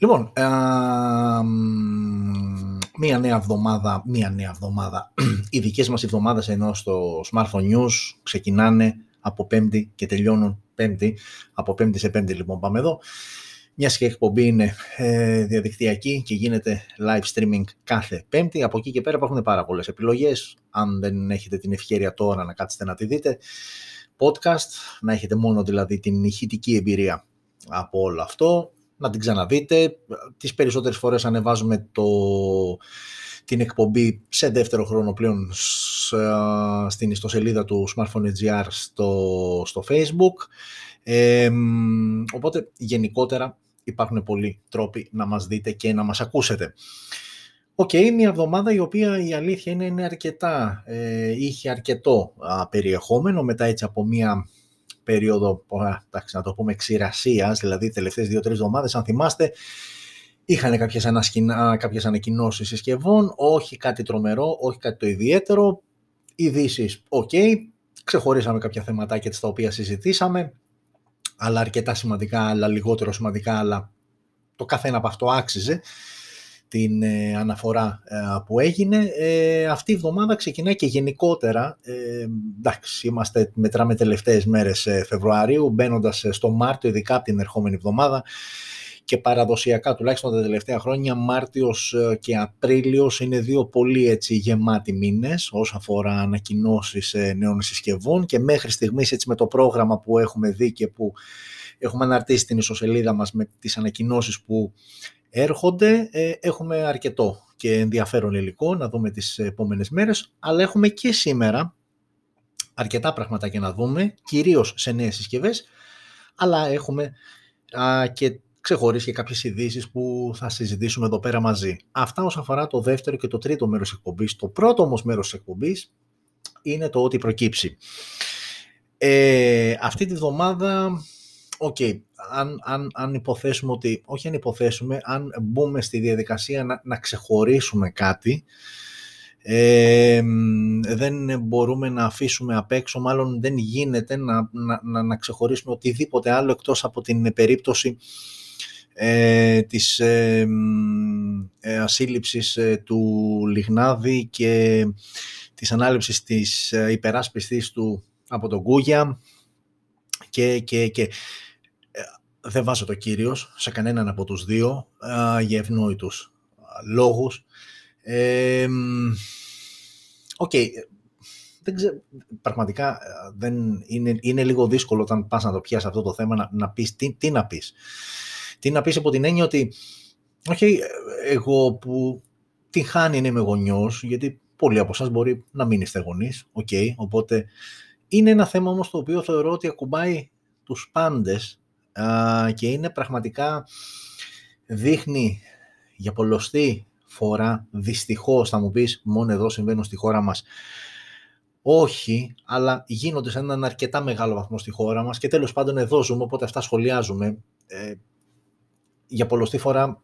Λοιπόν, μία νέα εβδομάδα. Οι δικές μας εβδομάδες ενώ στο Smartphone News ξεκινάνε από Πέμπτη και τελειώνουν Πέμπτη. Από Πέμπτη σε Πέμπτη λοιπόν πάμε εδώ. Μια και η εκπομπή είναι διαδικτυακή και γίνεται live streaming κάθε Πέμπτη. Από εκεί και πέρα υπάρχουν πάρα πολλές επιλογές. Αν δεν έχετε την ευκαιρία τώρα να κάτσετε να τη δείτε, podcast, να έχετε μόνο δηλαδή την ηχητική εμπειρία από όλο αυτό, να την ξαναδείτε. Τις περισσότερες φορές ανεβάζουμε την εκπομπή σε δεύτερο χρόνο πλέον στην ιστοσελίδα του Smartphone.gr στο Facebook. Οπότε γενικότερα υπάρχουν πολλοί τρόποι να μας δείτε και να μας ακούσετε. Οκ, μια εβδομάδα η οποία η αλήθεια είναι αρκετά, είχε αρκετό περιεχόμενο μετά έτσι από μια περίοδο, εντάξει, να το πούμε ξηρασίας, δηλαδή τελευταίες 2-3 εβδομάδες, αν θυμάστε, είχαν κάποιες ανακοινώσεις συσκευών, όχι κάτι τρομερό, όχι κάτι το ιδιαίτερο, ειδήσεις, οκ, ξεχωρίσαμε κάποια θεματάκια τα οποία συζητήσαμε, αλλά αρκετά σημαντικά, αλλά λιγότερο σημαντικά, αλλά το καθένα από αυτό άξιζε την αναφορά που έγινε. Αυτή η εβδομάδα ξεκινάει και γενικότερα, εντάξει, μετράμε τελευταίες μέρες Φεβρουαρίου, μπαίνοντας στο Μάρτιο, ειδικά από την ερχόμενη εβδομάδα, και παραδοσιακά, τουλάχιστον τα τελευταία χρόνια, Μάρτιος και Απρίλιος είναι δύο πολύ έτσι γεμάτοι μήνες όσον αφορά ανακοινώσεις νέων συσκευών, και μέχρι στιγμής έτσι με το πρόγραμμα που έχουμε δει και που έχουμε αναρτήσει την ιστοσελίδα μας με τις ανακοινώσεις που έρχονται, έχουμε αρκετό και ενδιαφέρον υλικό να δούμε τις επόμενες μέρες, αλλά έχουμε και σήμερα αρκετά πράγματα και να δούμε, κυρίως σε νέες συσκευές, αλλά έχουμε και ξεχωρίς και κάποιες ειδήσεις που θα συζητήσουμε εδώ πέρα μαζί. Αυτά όσον αφορά το δεύτερο και το τρίτο μέρος της εκπομπής. Το πρώτο όμως μέρος της εκπομπής είναι το ότι προκύψει. Αυτή τη βδομάδα, αν υποθέσουμε ότι, όχι αν υποθέσουμε, αν μπούμε στη διαδικασία να ξεχωρίσουμε κάτι, δεν μπορούμε να αφήσουμε απ' έξω, μάλλον δεν γίνεται να ξεχωρίσουμε οτιδήποτε άλλο εκτός από την περίπτωση της ασύλληψης του Λιγνάδη και της ανάληψης της υπεράσπιστής του από τον Κούγια και δεν βάζω το κύριος σε κανέναν από τους δύο για ευνόητους λόγους. Δεν ξέρω, πραγματικά δεν είναι λίγο δύσκολο όταν πας να το πιάσεις αυτό το θέμα να πεις τι να πεις. Τι να πεις από την έννοια ότι εγώ που τη χάνει είμαι γονιός, γιατί πολλοί από εσάς μπορεί να μην είστε γονείς, οπότε είναι ένα θέμα όμως το οποίο θεωρώ ότι ακουμπάει τους πάντες και είναι πραγματικά, δείχνει για πολλωστή φορά, δυστυχώς θα μου πεις, μόνο εδώ συμβαίνουν στη χώρα μας. Όχι, αλλά γίνονται σε έναν αρκετά μεγάλο βαθμό στη χώρα μας και τέλος πάντων εδώ ζούμε, οπότε αυτά σχολιάζουμε. Για πολλωστή φορά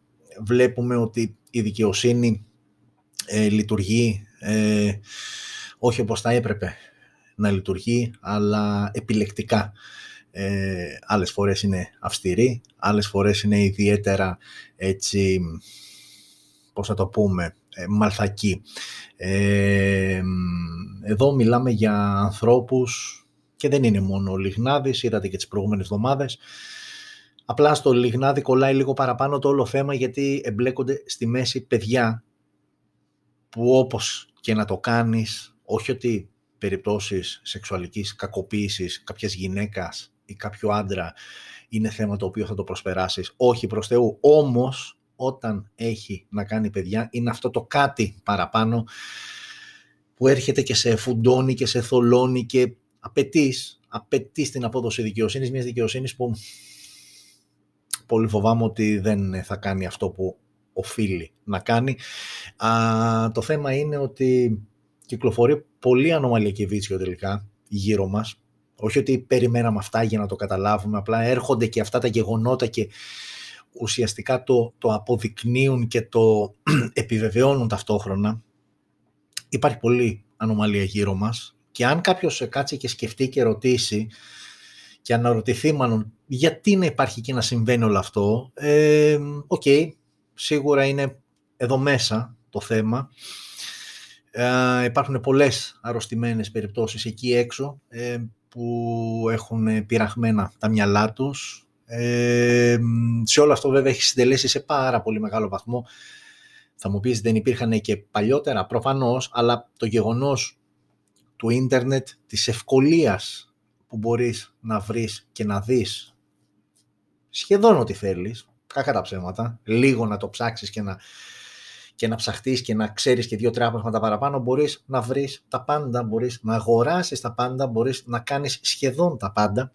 βλέπουμε ότι η δικαιοσύνη λειτουργεί όχι όπως θα έπρεπε να λειτουργεί, αλλά επιλεκτικά. Άλλες φορές είναι αυστηρή, άλλες φορές είναι ιδιαίτερα έτσι, πώς θα το πούμε, μαλθακή. Εδώ μιλάμε για ανθρώπους και δεν είναι μόνο ο Λιγνάδης, είδατε και τις προηγούμενες εβδομάδες. Απλά στο Λιγνάδη κολλάει λίγο παραπάνω το όλο θέμα, γιατί εμπλέκονται στη μέση παιδιά που, όπως και να το κάνεις, όχι ότι περιπτώσεις σεξουαλικής κακοποίησης κάποιας γυναίκας ή κάποιου άντρα είναι θέμα το οποίο θα το προσπεράσεις, όχι προς Θεού, όμως όταν έχει να κάνει παιδιά είναι αυτό το κάτι παραπάνω που έρχεται και σε φουντώνει και σε θολώνει και απαιτείς την απόδοση δικαιοσύνης, μιας δικαιοσύνης που πολύ φοβάμαι ότι δεν θα κάνει αυτό που οφείλει να κάνει. Το θέμα είναι ότι κυκλοφορεί πολύ ανομαλιακή βίτσιο τελικά γύρω μας. Όχι ότι περιμέναμε αυτά για να το καταλάβουμε, απλά έρχονται και αυτά τα γεγονότα και ουσιαστικά το αποδεικνύουν και το επιβεβαιώνουν ταυτόχρονα. Υπάρχει πολλή ανομαλία γύρω μας και αν κάποιος κάτσει και σκεφτεί και ρωτήσει και αναρωτηθεί μάλλον γιατί να υπάρχει και να συμβαίνει όλο αυτό. Οκ, σίγουρα είναι εδώ μέσα το θέμα. Υπάρχουν πολλές αρρωστημένες περιπτώσεις εκεί έξω που έχουν πειραγμένα τα μυαλά τους. Σε όλο αυτό βέβαια έχει συντελέσει σε πάρα πολύ μεγάλο βαθμό. Θα μου πεις δεν υπήρχαν και παλιότερα, προφανώς, αλλά το γεγονός του ίντερνετ, της ευκολίας που μπορείς να βρεις και να δεις σχεδόν ό,τι θέλεις, κακά τα ψέματα, λίγο να το ψάξεις και να ψαχτείς και να ξέρεις και 2-3 πράγματα παραπάνω, μπορείς να βρεις τα πάντα, μπορείς να αγοράσεις τα πάντα, μπορείς να κάνεις σχεδόν τα πάντα.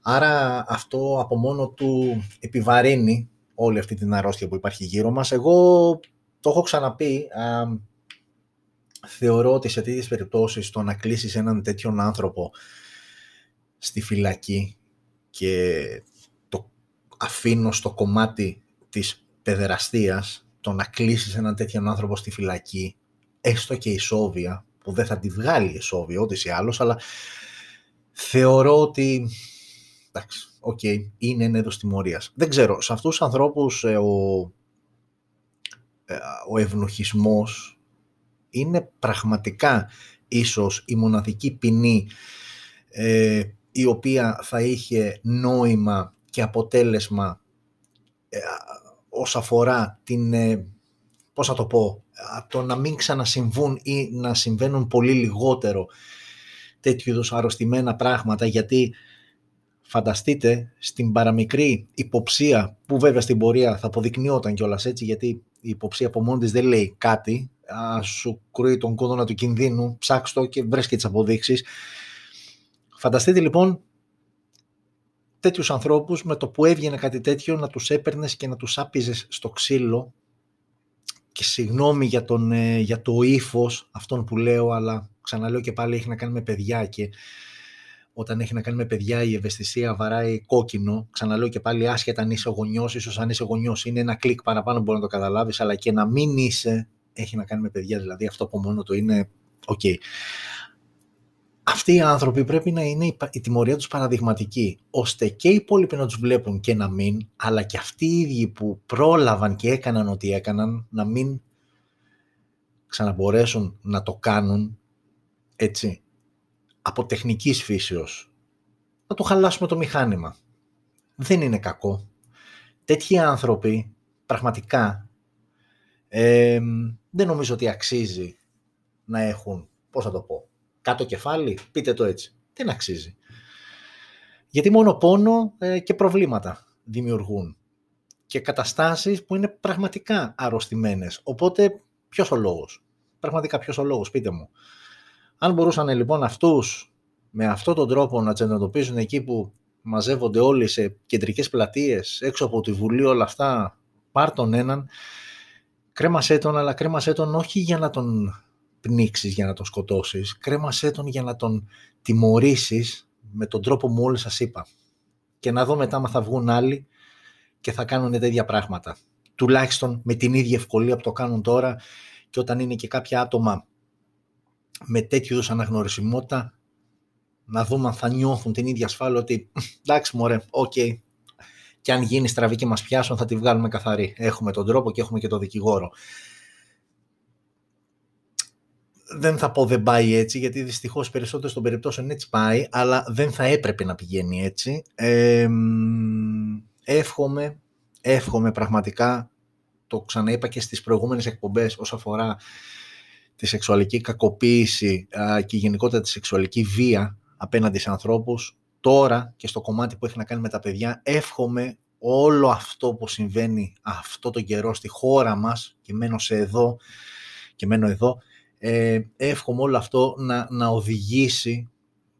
Άρα αυτό από μόνο του επιβαρύνει όλη αυτή την αρρώστια που υπάρχει γύρω μας. Εγώ το έχω ξαναπεί, θεωρώ ότι σε τέτοιες περιπτώσεις το να κλείσεις έναν τέτοιον άνθρωπο στη φυλακή και το αφήνω στο κομμάτι της παιδεραστίας, το να κλείσεις έναν τέτοιον άνθρωπο στη φυλακή, έστω και ισόβια, που δεν θα τη βγάλει ισόβια ό,τι ή άλλως, αλλά θεωρώ ότι εντάξει, okay, είναι ένα είδος τιμωρίας. Δεν ξέρω, σε αυτούς τους ανθρώπους ο ευνοχισμός είναι πραγματικά ίσως η μοναδική ποινή η οποία θα είχε νόημα και αποτέλεσμα όσον αφορά την, πώς θα το πω, το να μην ξανασυμβούν ή να συμβαίνουν πολύ λιγότερο τέτοιου είδους αρρωστημένα πράγματα, γιατί φανταστείτε στην παραμικρή υποψία, που βέβαια στην πορεία θα αποδεικνύονταν κιόλας έτσι, γιατί η υποψία από μόνη της δεν λέει κάτι, σου κρούει τον κόδωνα του κινδύνου, ψάξ' το και βρες και τις αποδείξεις. Φανταστείτε λοιπόν τέτοιους ανθρώπους με το που έβγαινε κάτι τέτοιο να τους έπαιρνες και να τους άπιζες στο ξύλο, και συγγνώμη για το ύφος αυτόν που λέω, αλλά ξαναλέω και πάλι έχει να κάνει με παιδιά, και όταν έχει να κάνει με παιδιά η ευαισθησία βαράει κόκκινο. Ξαναλέω και πάλι, άσχετα αν είσαι γονιός, ίσως αν είσαι γονιός είναι ένα κλικ παραπάνω, μπορεί να το καταλάβεις, αλλά και να μην είσαι, έχει να κάνει με παιδιά, δηλαδή αυτό από μόνο του είναι ok. Αυτοί οι άνθρωποι πρέπει να είναι η τιμωρία τους παραδειγματική, ώστε και οι υπόλοιποι να τους βλέπουν και να μην, αλλά και αυτοί οι ίδιοι που πρόλαβαν και έκαναν ό,τι έκαναν, να μην ξαναμπορέσουν να το κάνουν, έτσι, από τεχνικής φύσεως. Να το χαλάσουμε το μηχάνημα. Δεν είναι κακό. Τέτοιοι άνθρωποι πραγματικά δεν νομίζω ότι αξίζει να έχουν, πώς θα το πω, κάτω κεφάλι, πείτε το έτσι. Δεν αξίζει. Γιατί μόνο πόνο και προβλήματα δημιουργούν. Και καταστάσεις που είναι πραγματικά αρρωστημένες. Οπότε ποιος ο λόγος. Πραγματικά ποιος ο λόγος, πείτε μου. Αν μπορούσαν λοιπόν αυτούς με αυτόν τον τρόπο να τσεντροπίζουν εκεί που μαζεύονται όλοι σε κεντρικές πλατείες, έξω από τη Βουλή, όλα αυτά, πάρ' τον έναν, κρέμασέ τον, αλλά κρέμασέ τον όχι για να τον πνίξεις, για να τον σκοτώσεις, κρέμασέ τον για να τον τιμωρήσεις με τον τρόπο που μόλις σας είπα. Και να δω μετά αν θα βγουν άλλοι και θα κάνουν τα ίδια πράγματα. Τουλάχιστον με την ίδια ευκολία που το κάνουν τώρα, και όταν είναι και κάποια άτομα με τέτοιου είδους αναγνωρισιμότητα, να δούμε αν θα νιώθουν την ίδια ασφάλεια ότι εντάξει μωρέ, okay, και αν γίνει στραβή και μας πιάσουν θα τη βγάλουμε καθαρή. Έχουμε τον τρόπο και έχουμε και τον δικηγόρο. Δεν θα πω δεν πάει έτσι, γιατί δυστυχώς περισσότερο των περιπτώσεων έτσι πάει, αλλά δεν θα έπρεπε να πηγαίνει έτσι. Εύχομαι πραγματικά, το ξαναείπα και στις προηγούμενες εκπομπές όσον αφορά τη σεξουαλική κακοποίηση και γενικότερα τη σεξουαλική βία απέναντι σε ανθρώπους, τώρα και στο κομμάτι που έχει να κάνει με τα παιδιά, εύχομαι όλο αυτό που συμβαίνει αυτό τον καιρό στη χώρα μας, και μένω εδώ, εύχομαι όλο αυτό να οδηγήσει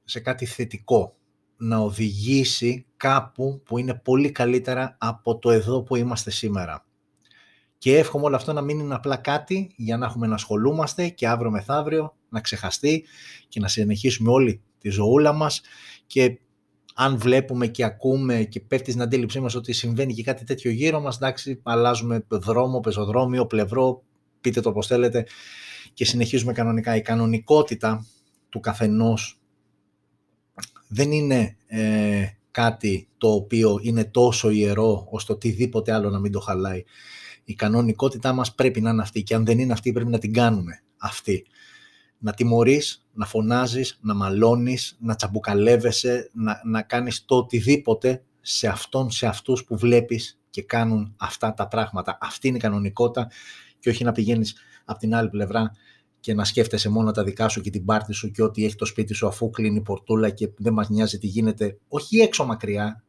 σε κάτι θετικό, να οδηγήσει κάπου που είναι πολύ καλύτερα από το εδώ που είμαστε σήμερα. Και εύχομαι όλο αυτό να μην είναι απλά κάτι για να έχουμε να ασχολούμαστε και αύριο μεθαύριο να ξεχαστεί και να συνεχίσουμε όλη τη ζωούλα μας. Και αν βλέπουμε και ακούμε και πέφτει στην αντίληψή μας ότι συμβαίνει και κάτι τέτοιο γύρω μας, εντάξει, αλλάζουμε δρόμο, πεζοδρόμιο, πλευρό, πείτε το όπως θέλετε, και συνεχίζουμε κανονικά. Η κανονικότητα του καθενός δεν είναι κάτι το οποίο είναι τόσο ιερό ώστε οτιδήποτε άλλο να μην το χαλάει. Η κανονικότητά μας πρέπει να είναι αυτή και αν δεν είναι αυτή πρέπει να την κάνουμε αυτή. Να τιμωρείς, να φωνάζεις, να μαλώνεις, να τσαμπουκαλεύεσαι, να κάνεις το οτιδήποτε σε αυτόν, σε αυτούς που βλέπεις και κάνουν αυτά τα πράγματα. Αυτή είναι η κανονικότητα και όχι να πηγαίνεις από την άλλη πλευρά και να σκέφτεσαι μόνο τα δικά σου και την πάρτι σου και ό,τι έχει το σπίτι σου αφού κλείνει η πορτούλα και δεν μας νοιάζει τι γίνεται, όχι έξω μακριά,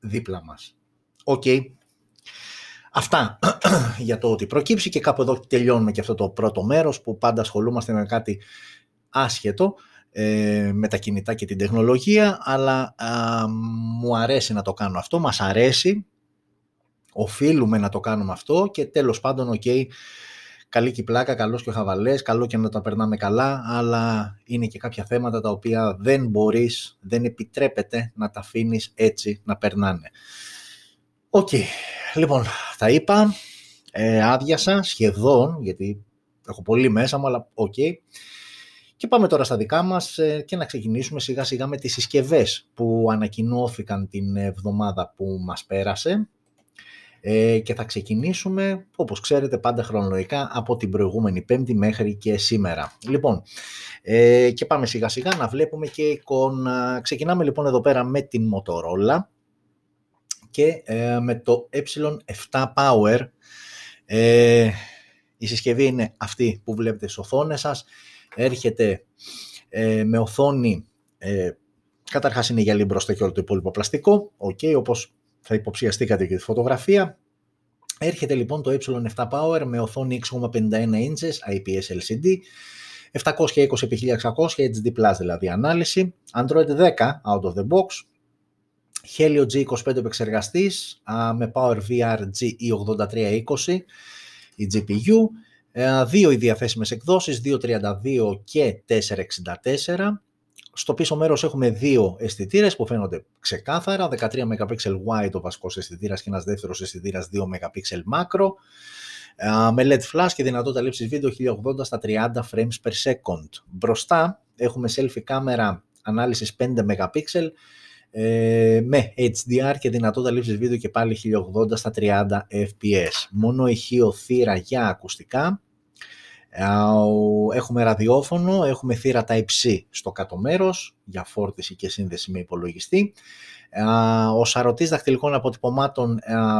δίπλα μας. Οκ. Αυτά για το ότι προκύψει και κάπου εδώ τελειώνουμε και αυτό το πρώτο μέρος που πάντα ασχολούμαστε με κάτι άσχετο με τα κινητά και την τεχνολογία, αλλά μου αρέσει να το κάνω αυτό, μας αρέσει, οφείλουμε να το κάνουμε αυτό και τέλος πάντων οκ. Καλή και η πλάκα, καλός και ο χαβαλές, καλό και να τα περνάμε καλά, αλλά είναι και κάποια θέματα τα οποία δεν μπορείς, δεν επιτρέπεται να τα αφήνεις έτσι να περνάνε. Οκ, λοιπόν, τα είπα, άδειασα σχεδόν, γιατί έχω πολύ μέσα μου, αλλά οκ. Και πάμε τώρα στα δικά μας και να ξεκινήσουμε σιγά σιγά με τις συσκευές που ανακοινώθηκαν την εβδομάδα που μας πέρασε. Και θα ξεκινήσουμε, όπως ξέρετε, πάντα χρονολογικά από την προηγούμενη Πέμπτη μέχρι και σήμερα. Λοιπόν, και πάμε σιγά σιγά να βλέπουμε και εικόνα. Ξεκινάμε λοιπόν εδώ πέρα με την Motorola και με το E7 Power. Η συσκευή είναι αυτή που βλέπετε στις οθόνες σας. Έρχεται με οθόνη, καταρχάς είναι γυαλί μπροστά και όλο το υπόλοιπο πλαστικό, όπως θα υποψιαστήκατε και τη φωτογραφία. Έρχεται λοιπόν το E7 Power με οθόνη 6,51 inches, IPS LCD, 720x1600, HD+, δηλαδή ανάλυση, Android 10 out of the box, Helio G25 επεξεργαστής, με PowerVR GE8320 η GPU, δύο οι διαθέσιμες εκδόσεις, 232 και 464. Στο πίσω μέρος έχουμε δύο αισθητήρες που φαίνονται ξεκάθαρα, 13 MP wide ο βασικός αισθητήρας και ένας δεύτερος αισθητήρας 2 MP μάκρο, με LED flash και δυνατότητα λήψης βίντεο 1080 στα 30 frames per second. Μπροστά έχουμε selfie κάμερα ανάλυσης 5 MP με HDR και δυνατότητα λήψης βίντεο και πάλι 1080 στα 30 fps. Μόνο ηχείο θύρα για ακουστικά. Έχουμε ραδιόφωνο, έχουμε θύρα Type-C στο κάτω μέρος για φόρτιση και σύνδεση με υπολογιστή. Ο σαρωτής δαχτυλικών αποτυπωμάτων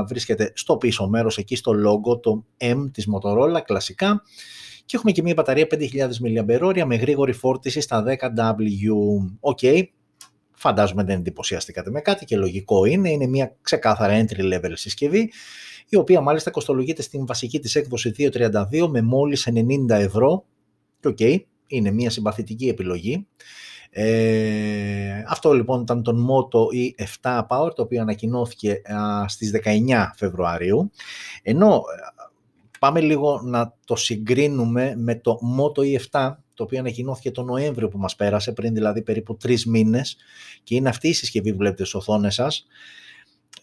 βρίσκεται στο πίσω μέρος, εκεί στο logo, το M της Motorola κλασικά, και έχουμε και μια μπαταρία 5000 mAh με γρήγορη φόρτιση στα 10W. Okay. Φαντάζομαι δεν εντυπωσιαστήκατε με κάτι και λογικό είναι. Είναι μια ξεκάθαρα entry level συσκευή, η οποία μάλιστα κοστολογείται στην βασική της έκδοση 232 με μόλις 90€. Και οκ, είναι μια συμπαθητική επιλογή. Αυτό λοιπόν ήταν το Moto E7 Power, το οποίο ανακοινώθηκε στις 19 Φεβρουαρίου. Ενώ πάμε λίγο να το συγκρίνουμε με το Moto E7, το οποίο ανακοινώθηκε τον Νοέμβριο που μας πέρασε, πριν δηλαδή περίπου 3 μήνες, και είναι αυτή η συσκευή που βλέπετε στις οθόνες σας.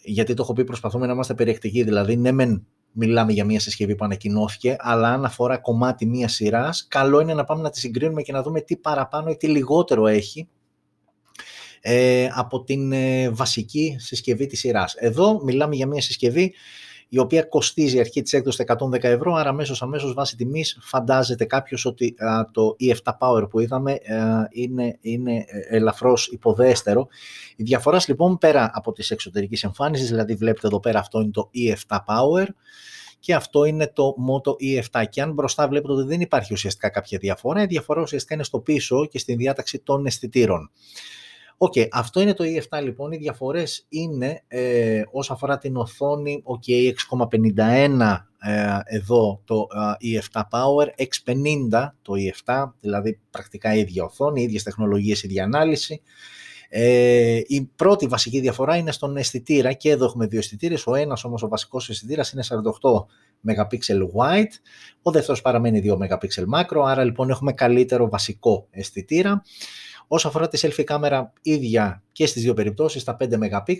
Γιατί το έχω πει, προσπαθούμε να είμαστε περιεκτικοί, δηλαδή ναι μεν μιλάμε για μια συσκευή που ανακοινώθηκε, αλλά αν αφορά κομμάτι μιας σειράς, καλό είναι να πάμε να τη συγκρίνουμε και να δούμε τι παραπάνω ή τι λιγότερο έχει από την βασική συσκευή της σειράς. Εδώ μιλάμε για μια συσκευή η οποία κοστίζει αρχή της έκδοσης 110€, άρα αμέσως βάσει τιμής φαντάζεται κάποιος ότι το E7 Power που είδαμε είναι ελαφρώς υποδέστερο. Η διαφορά λοιπόν πέρα από τις εξωτερικές εμφάνισεις, δηλαδή βλέπετε εδώ πέρα αυτό είναι το E7 Power και αυτό είναι το Moto E7, και αν μπροστά βλέπετε ότι δεν υπάρχει ουσιαστικά κάποια διαφορά, η διαφορά ουσιαστικά είναι στο πίσω και στην διάταξη των αισθητήρων. Αυτό είναι το E7 λοιπόν. Οι διαφορές είναι όσον αφορά την οθόνη, 6,51 εδώ το E7 Power, 6,50 το E7, δηλαδή πρακτικά η ίδια οθόνη, οι ίδιες τεχνολογίες, η ίδια ανάλυση. Η πρώτη βασική διαφορά είναι στον αισθητήρα, και εδώ έχουμε δύο αισθητήρες. Ο ένας όμως, ο βασικός αισθητήρας, είναι 48 MP wide, ο δεύτερος παραμένει 2 MP macro, άρα λοιπόν έχουμε καλύτερο βασικό αισθητήρα. Όσο αφορά τη selfie κάμερα, ίδια και στις δύο περιπτώσεις, τα 5 MP,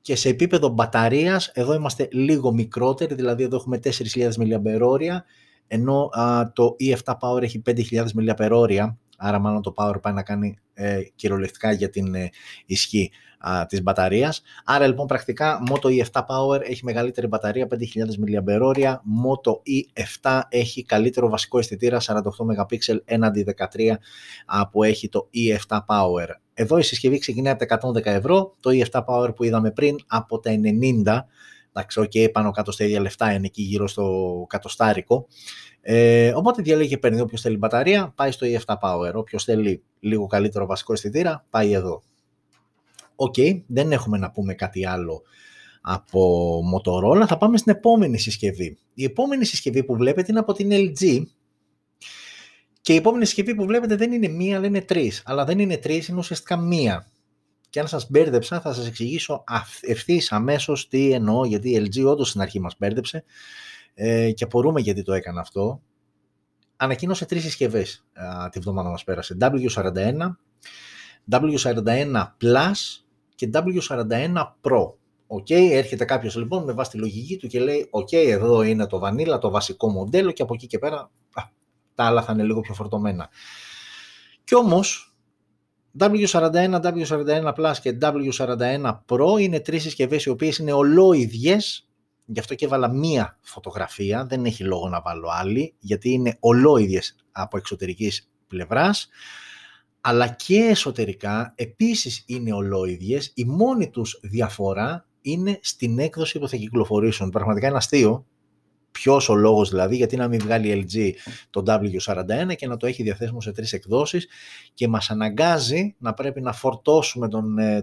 και σε επίπεδο μπαταρίας εδώ είμαστε λίγο μικρότεροι, δηλαδή εδώ έχουμε 4.000 mAh, ενώ το E7 Power έχει 5.000 mAh, άρα μάλλον το power πάει να κάνει κυριολεκτικά για την ισχύ της μπαταρίας. Άρα λοιπόν πρακτικά Moto E7 Power έχει μεγαλύτερη μπαταρία 5.000 mAh, Moto E7 έχει καλύτερο βασικό αισθητήρα 48 MP έναντι 13 που έχει το E7 Power. Εδώ η συσκευή ξεκινάει από τα 110€, το E7 Power που είδαμε πριν από τα 90€. Εντάξει, okay, πάνω κάτω στα ίδια λεφτά είναι εκεί γύρω στο κατοστάρικο. Οπότε διαλέγει και παίρνει. Όποιος θέλει μπαταρία πάει στο E7 Power. Όποιος θέλει λίγο καλύτερο βασικό αισθητήρα πάει εδώ. Οκ, δεν έχουμε να πούμε κάτι άλλο από Motorola. Θα πάμε στην επόμενη συσκευή. Η επόμενη συσκευή που βλέπετε είναι από την LG. Και η επόμενη συσκευή που βλέπετε δεν είναι μία, αλλά είναι τρεις. Αλλά δεν είναι τρεις, είναι ουσιαστικά μία. Και αν σας μπέρδεψα, θα σας εξηγήσω ευθύς αμέσως τι εννοώ, γιατί η LG όντως στην αρχή μας μπέρδεψε και απορούμε γιατί το έκανε αυτό. Ανακοίνωσε τρεις συσκευές τη βδομάδα μας πέρασε. W41, W41 Plus και W41 Pro. Okay, έρχεται κάποιος λοιπόν με βάση τη λογική του και λέει okay, εδώ είναι το Vanilla, το βασικό μοντέλο και από εκεί και πέρα τα άλλα θα είναι λίγο πιο φορτωμένα. Κι όμως W41, W41 Plus και W41 Pro είναι τρεις συσκευές οι οποίες είναι ολόιδιες, γι' αυτό και έβαλα μία φωτογραφία, δεν έχει λόγο να βάλω άλλη, γιατί είναι ολόιδιες από εξωτερικής πλευράς, αλλά και εσωτερικά επίσης είναι ολόιδιες, η μόνη τους διαφορά είναι στην έκδοση που θα κυκλοφορήσουν. Πραγματικά είναι αστείο. Ποιος ο λόγος δηλαδή, γιατί να μην βγάλει LG το W41 και να το έχει διαθέσιμο σε τρεις εκδόσεις και μας αναγκάζει να πρέπει να φορτώσουμε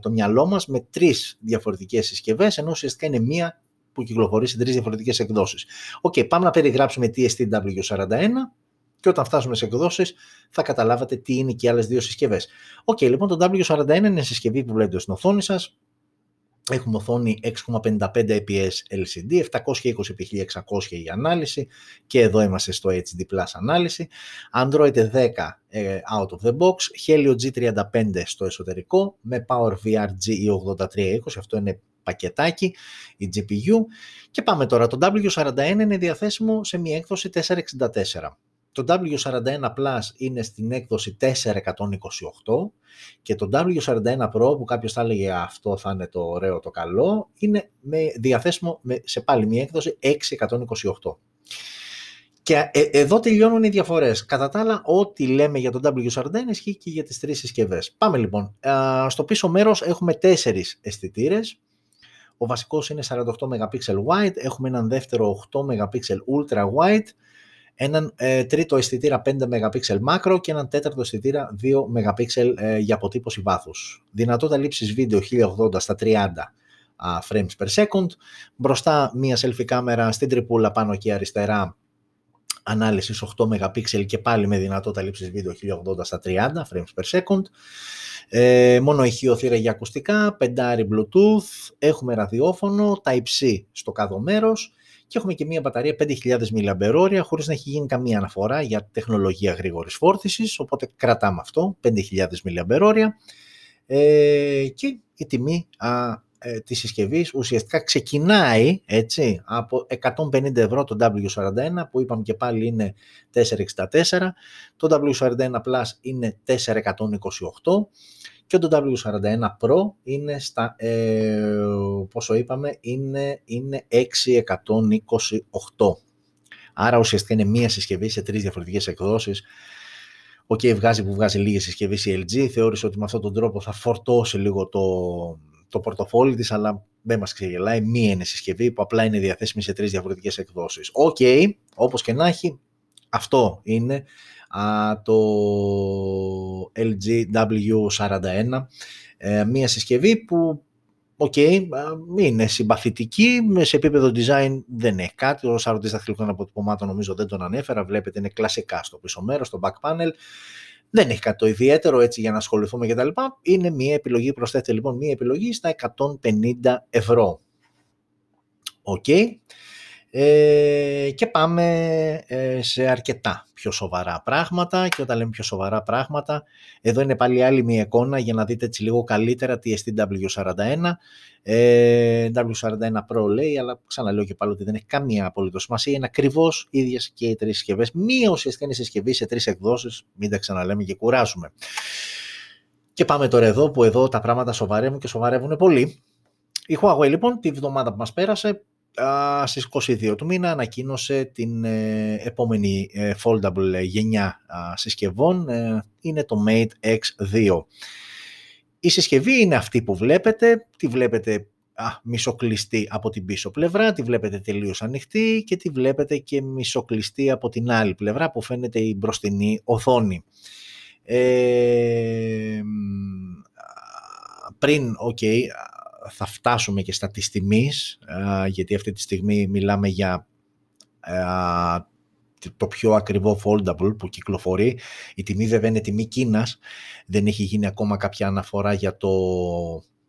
το μυαλό μας με τρεις διαφορετικές συσκευές, ενώ ουσιαστικά είναι μία που κυκλοφορεί σε τρεις διαφορετικές εκδόσεις. Πάμε να περιγράψουμε τι εστί W41 και όταν φτάσουμε σε εκδόσεις θα καταλάβατε τι είναι και οι άλλες δύο συσκευές. Λοιπόν, το W41 είναι συσκευή που βλέπετε στην οθόνη σας. Έχουμε οθόνη 6,55 IPS LCD, 720x1600 η ανάλυση και εδώ είμαστε στο HD+, ανάλυση. Android 10 out of the box, Helio G35 στο εσωτερικό, με Power VR G8320, αυτό είναι πακετάκι, η GPU. Και πάμε τώρα, το W41 είναι διαθέσιμο σε μια έκδοση 464. Το W41 Plus είναι στην έκδοση 428 και το W41 Pro, που κάποιος θα έλεγε αυτό θα είναι το ωραίο το καλό, είναι διαθέσιμο σε πάλι μια έκδοση 628. Και εδώ τελειώνουν οι διαφορές. Κατά τα άλλα, ό,τι λέμε για τον W41 ισχύει και για τις τρεις συσκευές. Πάμε λοιπόν. Στο πίσω μέρος έχουμε τέσσερις αισθητήρες. Ο βασικός είναι 48 MP wide, έχουμε έναν δεύτερο 8 MP ultra wide, έναν τρίτο αισθητήρα 5 MP μάκρο και έναν τέταρτο αισθητήρα 2 MP για αποτύπωση βάθους. Δυνατότητα λήψης βίντεο 1080 στα 30 frames per second. Μπροστά μία selfie κάμερα, στην τρυπούλα πάνω και αριστερά ανάλυσης 8 MP και πάλι με δυνατότητα λήψης βίντεο 1080 στα 30 frames per second. Μόνο ηχή οθήρα για ακουστικά, πεντάρι Bluetooth, έχουμε ραδιόφωνο, Type-C στο κάτω μέρος. Και έχουμε και μία μπαταρία 5.000 mAh, χωρίς να έχει γίνει καμία αναφορά για τεχνολογία γρήγορης φόρτισης, οπότε κρατάμε αυτό, 5.000 mAh. Και η τιμή της συσκευής ουσιαστικά ξεκινάει έτσι, από 150€ το W41, που είπαμε και πάλι είναι 464, το W41 Plus είναι 428 και το W41 Pro είναι στα, πόσο είπαμε, είναι 628. Άρα ουσιαστικά είναι μία συσκευή σε τρεις διαφορετικές εκδόσεις. Βγάζει που βγάζει λίγες συσκευές η LG, θεώρησε ότι με αυτόν τον τρόπο θα φορτώσει λίγο το πορτοφόλι της, αλλά δεν μας ξεγελάει, μία είναι συσκευή που απλά είναι διαθέσιμη σε τρεις διαφορετικές εκδόσεις. Όπως και να έχει, αυτό είναι το LG W41, μία συσκευή που είναι συμπαθητική, σε επίπεδο design δεν έχει κάτι, ο σαρωτής δαχτυλικών αποτυπωμάτων νομίζω δεν τον ανέφερα, βλέπετε είναι κλασικά στο πίσω μέρος, στο back panel, δεν έχει κάτι το ιδιαίτερο έτσι για να ασχοληθούμε κτλ. Είναι μία επιλογή, προσθέτει λοιπόν μία επιλογή στα 150€. Και πάμε σε αρκετά πιο σοβαρά πράγματα, και όταν λέμε πιο σοβαρά πράγματα, εδώ είναι πάλι άλλη μία εικόνα για να δείτε έτσι λίγο καλύτερα τι εστί W41. W41 Pro λέει, αλλά ξαναλέω και πάλι ότι δεν έχει καμία απολύτως σημασία, είναι ακριβώς ίδιες και οι τρεις συσκευές. Μείωση ασθένειας συσκευή σε τρεις εκδόσεις, μην τα ξαναλέμε και κουράζουμε. Και πάμε τώρα εδώ, που εδώ τα πράγματα σοβαρεύουν και σοβαρεύουν πολύ. Η Huawei λοιπόν τη βδομάδα που μας πέρασε, στις 22 του μήνα ανακοίνωσε την επόμενη foldable γενιά συσκευών, είναι το Mate X2. Η συσκευή είναι αυτή που βλέπετε, τη βλέπετε μισοκλειστή από την πίσω πλευρά, τη βλέπετε τελείως ανοιχτή και τη βλέπετε και μισοκλειστή από την άλλη πλευρά που φαίνεται η μπροστινή οθόνη. Πριν, θα φτάσουμε και στα της τιμής, γιατί αυτή τη στιγμή μιλάμε για το πιο ακριβό foldable που κυκλοφορεί. Η τιμή βέβαια είναι τιμή Κίνας, δεν έχει γίνει ακόμα κάποια αναφορά για το,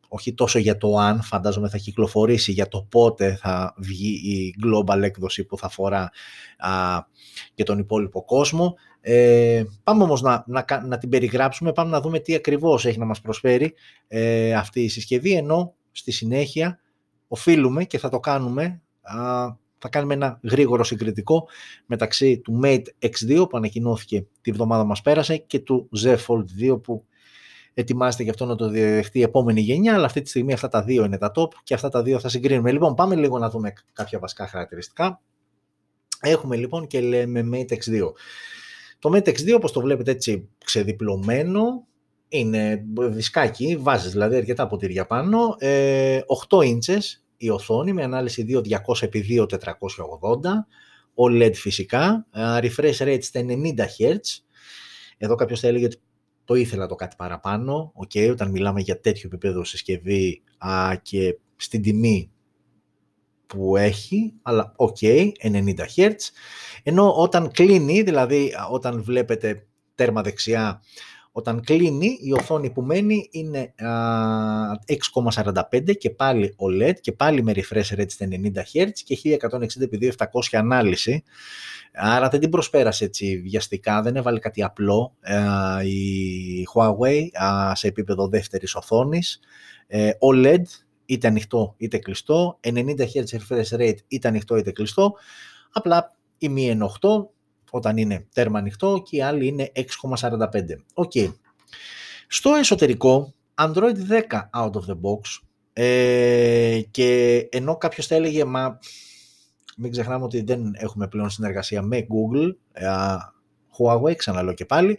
όχι τόσο για το αν, φαντάζομαι θα κυκλοφορήσει, για το πότε θα βγει η global έκδοση που θα αφορά και τον υπόλοιπο κόσμο. Πάμε όμως να την περιγράψουμε, πάμε να δούμε τι ακριβώς έχει να μας προσφέρει αυτή η συσκευή, ενώ στη συνέχεια οφείλουμε και θα το κάνουμε, θα κάνουμε ένα γρήγορο συγκριτικό μεταξύ του Mate X2 που ανακοινώθηκε τη βδομάδα μας πέρασε και του Z Fold 2 που ετοιμάζεται γι' αυτό να το δεχτεί η επόμενη γενιά, αλλά αυτή τη στιγμή αυτά τα δύο είναι τα top και αυτά τα δύο θα συγκρίνουμε. Λοιπόν, πάμε λίγο να δούμε κάποια βασικά χαρακτηριστικά. Έχουμε λοιπόν και λέμε Mate X2. Το Mate X2, όπως το βλέπετε έτσι ξεδιπλωμένο, είναι δισκάκι, βάζεις δηλαδή αρκετά ποτήρια πάνω, 8 ίντσες η οθόνη με ανάλυση 2200x2480, OLED φυσικά, refresh rate στα 90 Hz. Εδώ κάποιος θα έλεγε ότι το ήθελα το κάτι παραπάνω, όταν μιλάμε για τέτοιο επίπεδο συσκευή και στην τιμή που έχει, αλλά 90 Hz, ενώ όταν κλείνει, δηλαδή όταν βλέπετε τέρμα δεξιά, όταν κλείνει η οθόνη που μένει είναι 6,45 και πάλι OLED και πάλι με refresh rate στα 90 Hz και 1160x720 ανάλυση, άρα δεν την προσπέρασε έτσι βιαστικά, δεν έβαλε κάτι απλό η Huawei σε επίπεδο δεύτερης οθόνης. OLED είτε ανοιχτό είτε κλειστό, 90 Hz refresh rate είτε ανοιχτό είτε κλειστό, απλά η μία είναι 8 όταν είναι τέρμα ανοιχτό και η άλλη είναι 6,45. Στο εσωτερικό, Android 10 out of the box, και ενώ κάποιος θα έλεγε, μα μην ξεχνάμε ότι δεν έχουμε πλέον συνεργασία με Google, Huawei ξαναλέω και πάλι,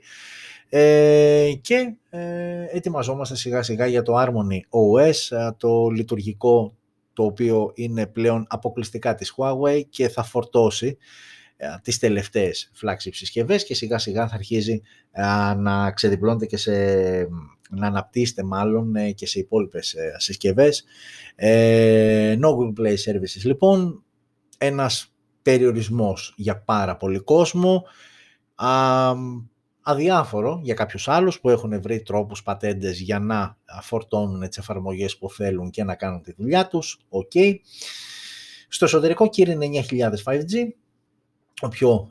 και ετοιμαζόμαστε σιγά σιγά για το Harmony OS, το λειτουργικό το οποίο είναι πλέον αποκλειστικά της Huawei και θα φορτώσει τις τελευταίες flagship συσκευές και σιγά σιγά θα αρχίζει να ξεδιπλώνεται και να αναπτύσσεται μάλλον και σε υπόλοιπες συσκευές. Google Play Services λοιπόν, ένας περιορισμός για πάρα πολύ κόσμο, αδιάφορο για κάποιους άλλους που έχουν βρει τρόπους, πατέντες για να φορτώνουν τις εφαρμογές που θέλουν και να κάνουν τη δουλειά τους. Στο εσωτερικό Kirin 9000 5G, ο πιο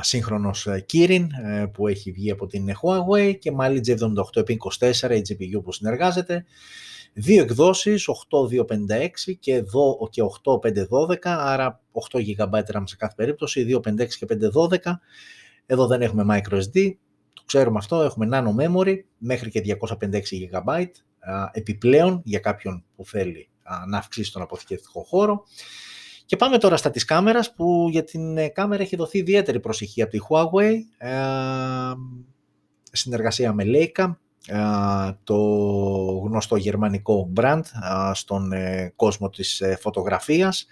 σύγχρονος Kirin που έχει βγει από την Huawei, και μάλιστα G78x24 η GPU που συνεργάζεται. Δύο εκδόσεις, 8256 και 8512, άρα 8 GB RAM σε κάθε περίπτωση, 256 και 512. Εδώ δεν έχουμε microSD, το ξέρουμε αυτό, έχουμε nano memory μέχρι και 256 GB επιπλέον για κάποιον που θέλει να αυξήσει τον αποθηκευτικό χώρο. Και πάμε τώρα στα της κάμερας, που για την κάμερα έχει δοθεί ιδιαίτερη προσοχή από τη Huawei, συνεργασία με Leica, το γνωστό γερμανικό brand στον κόσμο της φωτογραφίας.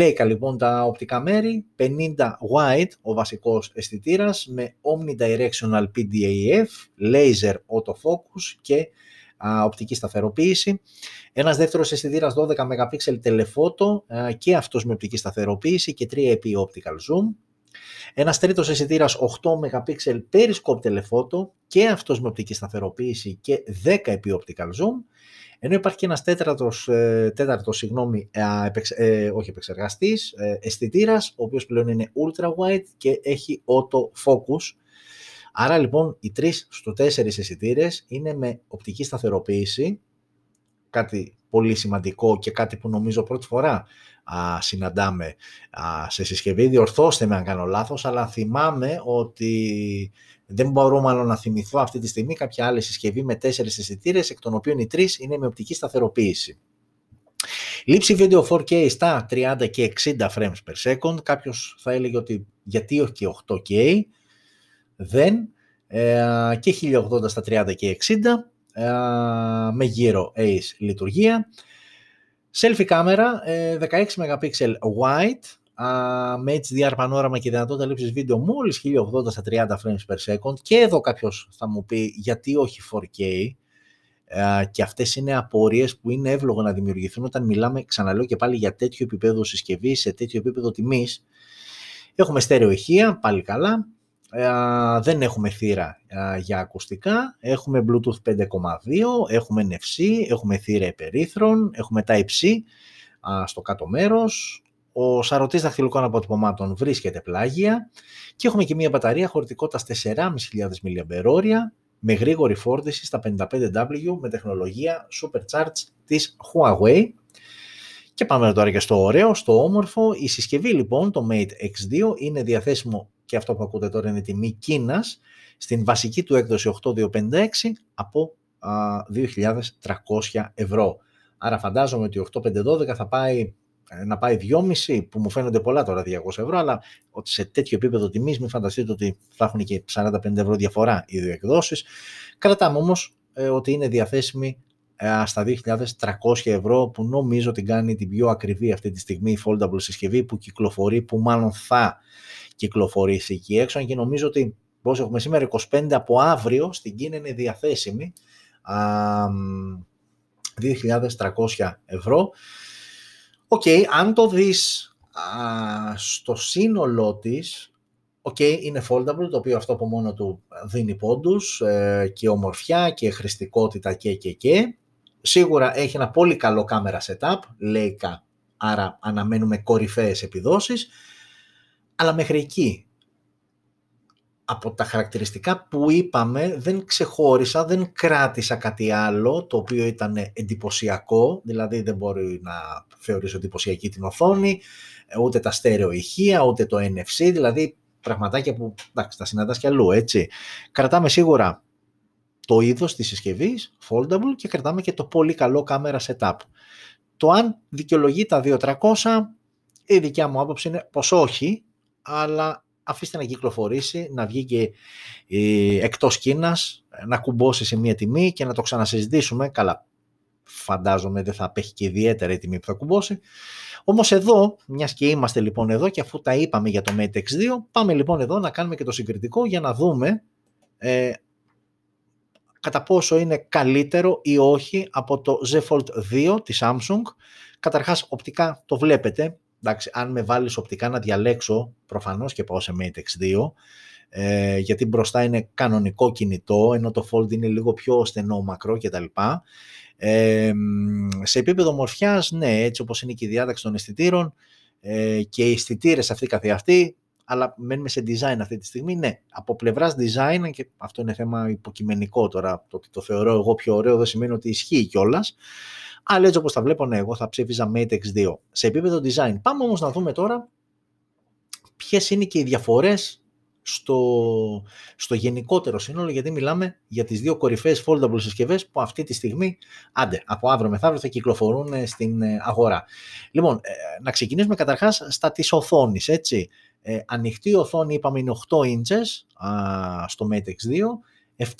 Leica λοιπόν τα οπτικά μέρη, 50 wide ο βασικός αισθητήρας με omnidirectional PDAF, laser autofocus και οπτική σταθεροποίηση. Ένας δεύτερος αισθητήρας 12 MP telephoto και αυτός με οπτική σταθεροποίηση και 3x optical zoom. Ένας τρίτος αισθητήρας 8 MP periscope telephoto και αυτός με οπτική σταθεροποίηση και 10x optical zoom, ενώ υπάρχει και ένας τέταρτος αισθητήρας, ο οποίος πλέον είναι ultra wide και έχει auto focus. Άρα λοιπόν οι 3 στους 4 αισθητήρες είναι με οπτική σταθεροποίηση, κάτι πολύ σημαντικό και κάτι που νομίζω πρώτη φορά συναντάμε σε συσκευή. Διορθώστε με αν κάνω λάθος, αλλά θυμάμαι ότι δεν μπορώ μάλλον να θυμηθώ αυτή τη στιγμή κάποια άλλη συσκευή με 4 αισθητήρες, εκ των οποίων οι 3 είναι με οπτική σταθεροποίηση. Λήψη βίντεο 4K στα 30 και 60 frames per second. Κάποιος θα έλεγε ότι γιατί όχι και 8K, δεν, και 1080 στα 30 και 60 με γύρο Ace λειτουργία. Selfie κάμερα 16 MP wide με HDR πανόραμα και δυνατότητα λήψης βίντεο μόλις 1080 στα 30 frames per second. Και εδώ κάποιος θα μου πει γιατί όχι 4K, και αυτές είναι απορίες που είναι εύλογο να δημιουργηθούν όταν μιλάμε, ξαναλέω και πάλι, για τέτοιο επίπεδο συσκευή, σε τέτοιο επίπεδο τιμής. Έχουμε στέρεο ηχεία, πάλι καλά. Δεν έχουμε θύρα για ακουστικά, έχουμε Bluetooth 5.2, έχουμε NFC, έχουμε θύρα επερύθρων, έχουμε Type-C στο κάτω μέρος, ο σαρωτής δαχτυλικών αποτυπωμάτων βρίσκεται πλάγια και έχουμε και μία μπαταρία χωρητικότητας 4.500 mAh με γρήγορη φόρτιση στα 55W με τεχνολογία Supercharge της Huawei. Και πάμε τώρα και στο ωραίο, στο όμορφο. Η συσκευή λοιπόν, το Mate X2, είναι διαθέσιμο, και αυτό που ακούτε τώρα είναι τιμή Κίνας, στην βασική του έκδοση 8256 από 2.300 ευρώ. Άρα φαντάζομαι ότι 8.512 θα πάει να πάει 2,5, που μου φαίνονται πολλά τώρα 200 ευρώ, αλλά ότι σε τέτοιο επίπεδο τιμής μην φανταστείτε ότι θα έχουν και 45 ευρώ διαφορά οι δύο εκδόσεις. Κρατάμε όμως ότι είναι διαθέσιμη στα 2.300 ευρώ, που νομίζω την κάνει την πιο ακριβή αυτή τη στιγμή η foldable συσκευή που κυκλοφορεί, που μάλλον θα κυκλοφορήσει εκεί έξω, και νομίζω ότι πώς έχουμε σήμερα 25, από αύριο στην Κίνα είναι διαθέσιμη 2.300 ευρώ. Okay, αν το δεις στο σύνολό της, okay, είναι foldable, το οποίο αυτό από μόνο του δίνει πόντους και ομορφιά και χρηστικότητα και. Σίγουρα έχει ένα πολύ καλό κάμερα setup, Leica, άρα αναμένουμε κορυφαίες επιδόσεις, αλλά μέχρι εκεί. Από τα χαρακτηριστικά που είπαμε δεν ξεχώρισα, δεν κράτησα κάτι άλλο το οποίο ήταν εντυπωσιακό, δηλαδή δεν μπορεί να θεωρήσω εντυπωσιακή την οθόνη, ούτε τα στέρεο ηχεία, ούτε το NFC, δηλαδή πραγματάκια που, εντάξει, τα συναντάς κι αλλού, έτσι. Κρατάμε σίγουρα το είδος της συσκευής, foldable, και κρατάμε και το πολύ καλό κάμερα setup. Το αν δικαιολογεί τα 2.300, η δικιά μου άποψη είναι πως όχι, αλλά αφήστε να κυκλοφορήσει, να βγει και εκτός Κίνας, να κουμπώσει σε μία τιμή και να το ξανασυζητήσουμε. Καλά, φαντάζομαι δεν θα απέχει και ιδιαίτερα η τιμή που θα κουμπώσει. Όμως εδώ, μιας και είμαστε λοιπόν εδώ και αφού τα είπαμε για το Mate X2, πάμε λοιπόν εδώ να κάνουμε και το συγκριτικό για να δούμε κατά πόσο είναι καλύτερο ή όχι από το Z Fold 2 της Samsung. Καταρχάς, οπτικά το βλέπετε. Εντάξει, αν με βάλεις οπτικά να διαλέξω, προφανώς και πάω σε Mate X2, γιατί μπροστά είναι κανονικό κινητό, ενώ το Fold είναι λίγο πιο στενό, μακρό κτλ. Σε επίπεδο μορφιάς, ναι, έτσι όπως είναι και η διάταξη των αισθητήρων και οι αισθητήρες αυτοί καθεαυτοί, αλλά μένουμε σε design αυτή τη στιγμή, ναι, από πλευράς design, και αυτό είναι θέμα υποκειμενικό τώρα, το ότι το θεωρώ εγώ πιο ωραίο δεν σημαίνει ότι ισχύει κιόλας, αλλά έτσι όπως τα βλέπω, ναι, εγώ θα ψήφιζα Mate X2 σε επίπεδο design. Πάμε όμως να δούμε τώρα ποιες είναι και οι διαφορές στο γενικότερο σύνολο, γιατί μιλάμε για τις δύο κορυφαίες foldable συσκευές που αυτή τη στιγμή, άντε, από αύριο μεθαύριο θα κυκλοφορούν στην αγορά. Λοιπόν, να ξεκινήσουμε καταρχάς στα της οθόνης, έτσι. Ανοιχτή οθόνη είπαμε είναι 8 inches στο Mate X2, 7,6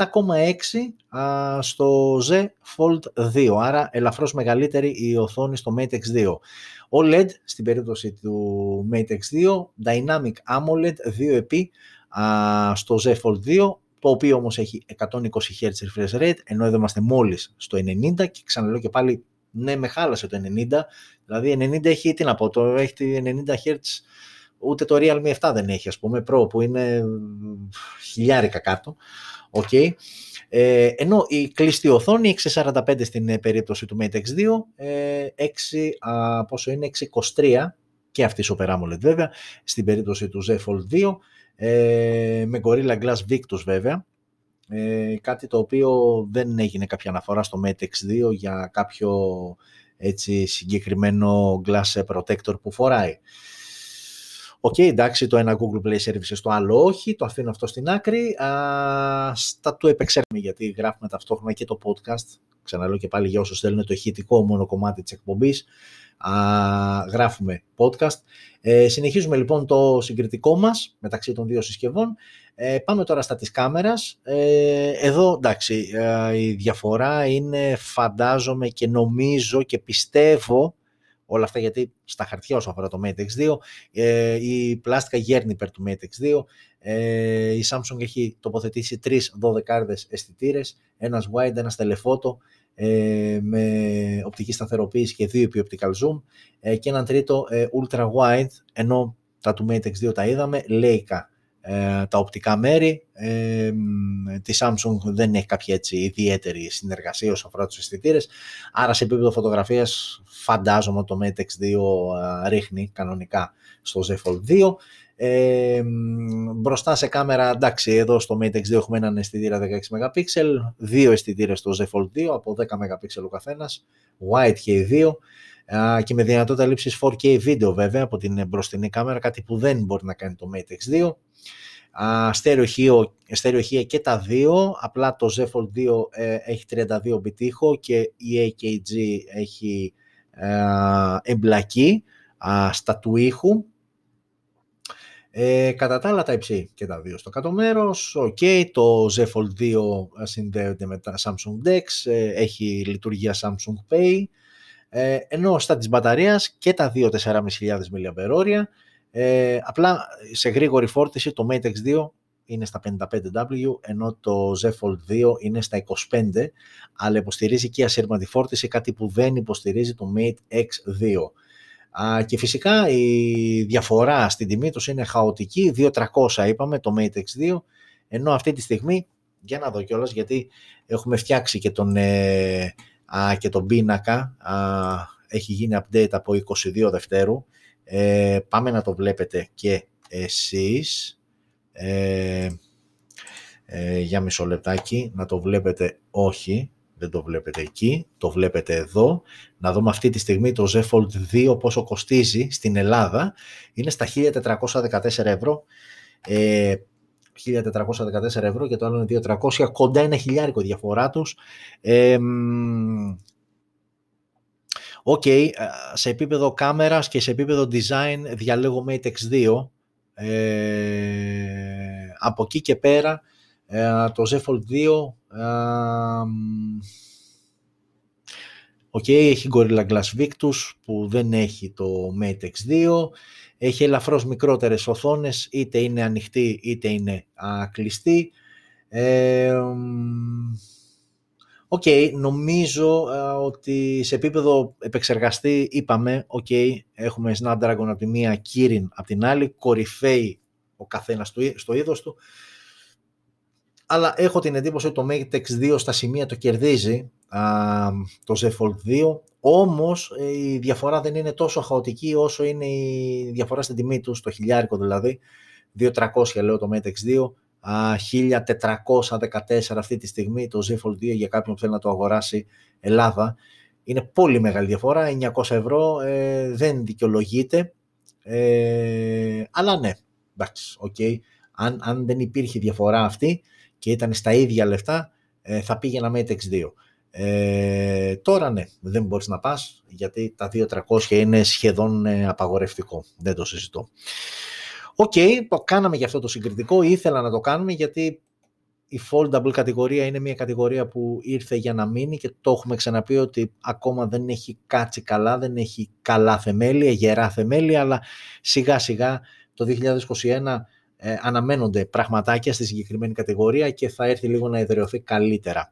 στο Z Fold 2, άρα ελαφρώς μεγαλύτερη η οθόνη στο Mate X2. OLED στην περίπτωση του Mate X2, Dynamic AMOLED 2x στο Z Fold 2, το οποίο όμως έχει 120 Hz refresh rate, ενώ εδώ είμαστε μόλις στο 90, και ξαναλέω και πάλι, ναι, με χάλασε το 90, δηλαδή 90 έχει, τι να πω, το έχει 90 Hz ούτε το Realme 7 δεν έχει, ας πούμε, Pro, που είναι χιλιάρικα κάτω. Okay. Ενώ η κλειστή οθόνη 6.45 στην περίπτωση του Mate X2, 6.23 και αυτή Super AMOLED βέβαια, στην περίπτωση του Z Fold 2, με Gorilla Glass Victus βέβαια, κάτι το οποίο δεν έγινε κάποια αναφορά στο Mate X2 για κάποιο έτσι συγκεκριμένο glass protector που φοράει. Οκ, εντάξει, το ένα Google Play Services, το άλλο όχι, το αφήνω αυτό στην άκρη. Στα του επεξέρχομαι, γιατί γράφουμε ταυτόχρονα και το podcast. Ξαναλέω και πάλι για όσους θέλουν το ηχητικό μόνο κομμάτι της εκπομπής. Γράφουμε podcast. Συνεχίζουμε λοιπόν το συγκριτικό μας μεταξύ των δύο συσκευών. Πάμε τώρα στα της κάμερας. Εδώ εντάξει, η διαφορά είναι, φαντάζομαι και νομίζω και πιστεύω, όλα αυτά γιατί στα χαρτιά όσον αφορά το Mate X2, η πλάστικα γέρνει υπέρ του Mate X2, η Samsung έχει τοποθετήσει 3 12 αισθητήρες, ένας wide, ένας telephoto με οπτική σταθεροποίηση και 2 επί optical zoom και έναν τρίτο ultra wide, ενώ τα του Mate X2 τα είδαμε, Leica τα οπτικά μέρη. Τη Samsung δεν έχει κάποια έτσι ιδιαίτερη συνεργασία όσον αφορά τους αισθητήρες, άρα σε επίπεδο φωτογραφίας φαντάζομαι ότι το Mate X2 ρίχνει κανονικά στο Z Fold 2. Μπροστά σε κάμερα, εντάξει, εδώ στο Mate X2 έχουμε έναν αισθητήρα 16 MP, δύο αισθητήρες στο Z Fold 2 από 10 MP ο καθένας, wide και οι δύο, και με δυνατότητα λήψης 4K βίντεο βέβαια από την μπροστινή κάμερα, κάτι που δεν μπορεί να κάνει το Mate X2. Στερεοχεία και τα δύο, απλά το Z Fold 2 έχει 32-bit ήχο και η AKG έχει εμπλακεί στα του ήχου. Κατά τα άλλα Type-C και τα δύο στο κάτω μέρος. Okay, το Z Fold 2 συνδέεται με τα Samsung DeX, έχει λειτουργία Samsung Pay, ενώ στα της μπαταρίας και τα δύο 4.500 mAh. Απλά σε γρήγορη φόρτιση το Mate X2 είναι στα 55W, ενώ το Z Fold 2 είναι στα 25, αλλά υποστηρίζει και ασύρματη φόρτιση, κάτι που δεν υποστηρίζει το Mate X2. Και φυσικά η διαφορά στην τιμή τους είναι χαοτική, 2.300 είπαμε το Mate X2, ενώ αυτή τη στιγμή, για να δω κιόλας, γιατί έχουμε φτιάξει και τον πίνακα, έχει γίνει update από 22 Δευτέρου, πάμε να το βλέπετε και εσείς, για μισό λεπτάκι να το βλέπετε, όχι δεν το βλέπετε εκεί, το βλέπετε εδώ, να δούμε αυτή τη στιγμή το Z Fold 2 πόσο κοστίζει στην Ελλάδα, είναι στα 1.414 ευρώ, 1.414 ευρώ και το άλλο είναι 2.300, κοντά ένα χιλιάρικο διαφορά τους. Okay, σε επίπεδο κάμερας και σε επίπεδο design διαλέγω Mate X2. Από εκεί και πέρα το Z Fold 2 έχει Gorilla Glass Victus που δεν έχει το Mate X2. Έχει ελαφρώς μικρότερες οθόνες, είτε είναι ανοιχτή είτε είναι κλειστή. Νομίζω ότι σε επίπεδο επεξεργαστή είπαμε, έχουμε Snapdragon από τη μία, Kirin από την άλλη, κορυφαίοι ο καθένας στο είδος του, αλλά έχω την εντύπωση ότι το Mate X2 στα σημεία το κερδίζει το Z Fold 2, όμως η διαφορά δεν είναι τόσο χαοτική όσο είναι η διαφορά στην τιμή του, στο χιλιάρικο δηλαδή, 2.300 λέω το Mate X2, 1.414 αυτή τη στιγμή το Z Fold 2 για κάποιον που θέλει να το αγοράσει Ελλάδα. Είναι πολύ μεγάλη διαφορά, 900 ευρώ, δεν δικαιολογείται, αλλά ναι, εντάξει, αν δεν υπήρχε διαφορά αυτή και ήταν στα ίδια λεφτά, θα πήγαινα Mate X2. Τώρα ναι, δεν μπορείς να πας, γιατί τα 2.300 είναι σχεδόν απαγορευτικό, δεν το συζητώ. Το κάναμε για αυτό το συγκριτικό, ήθελα να το κάνουμε γιατί η foldable κατηγορία είναι μια κατηγορία που ήρθε για να μείνει και το έχουμε ξαναπεί ότι ακόμα δεν έχει κάτσει καλά, δεν έχει καλά θεμέλια, γερά θεμέλια, αλλά σιγά σιγά το 2021 αναμένονται πραγματάκια στη συγκεκριμένη κατηγορία και θα έρθει λίγο να εδραιωθεί καλύτερα.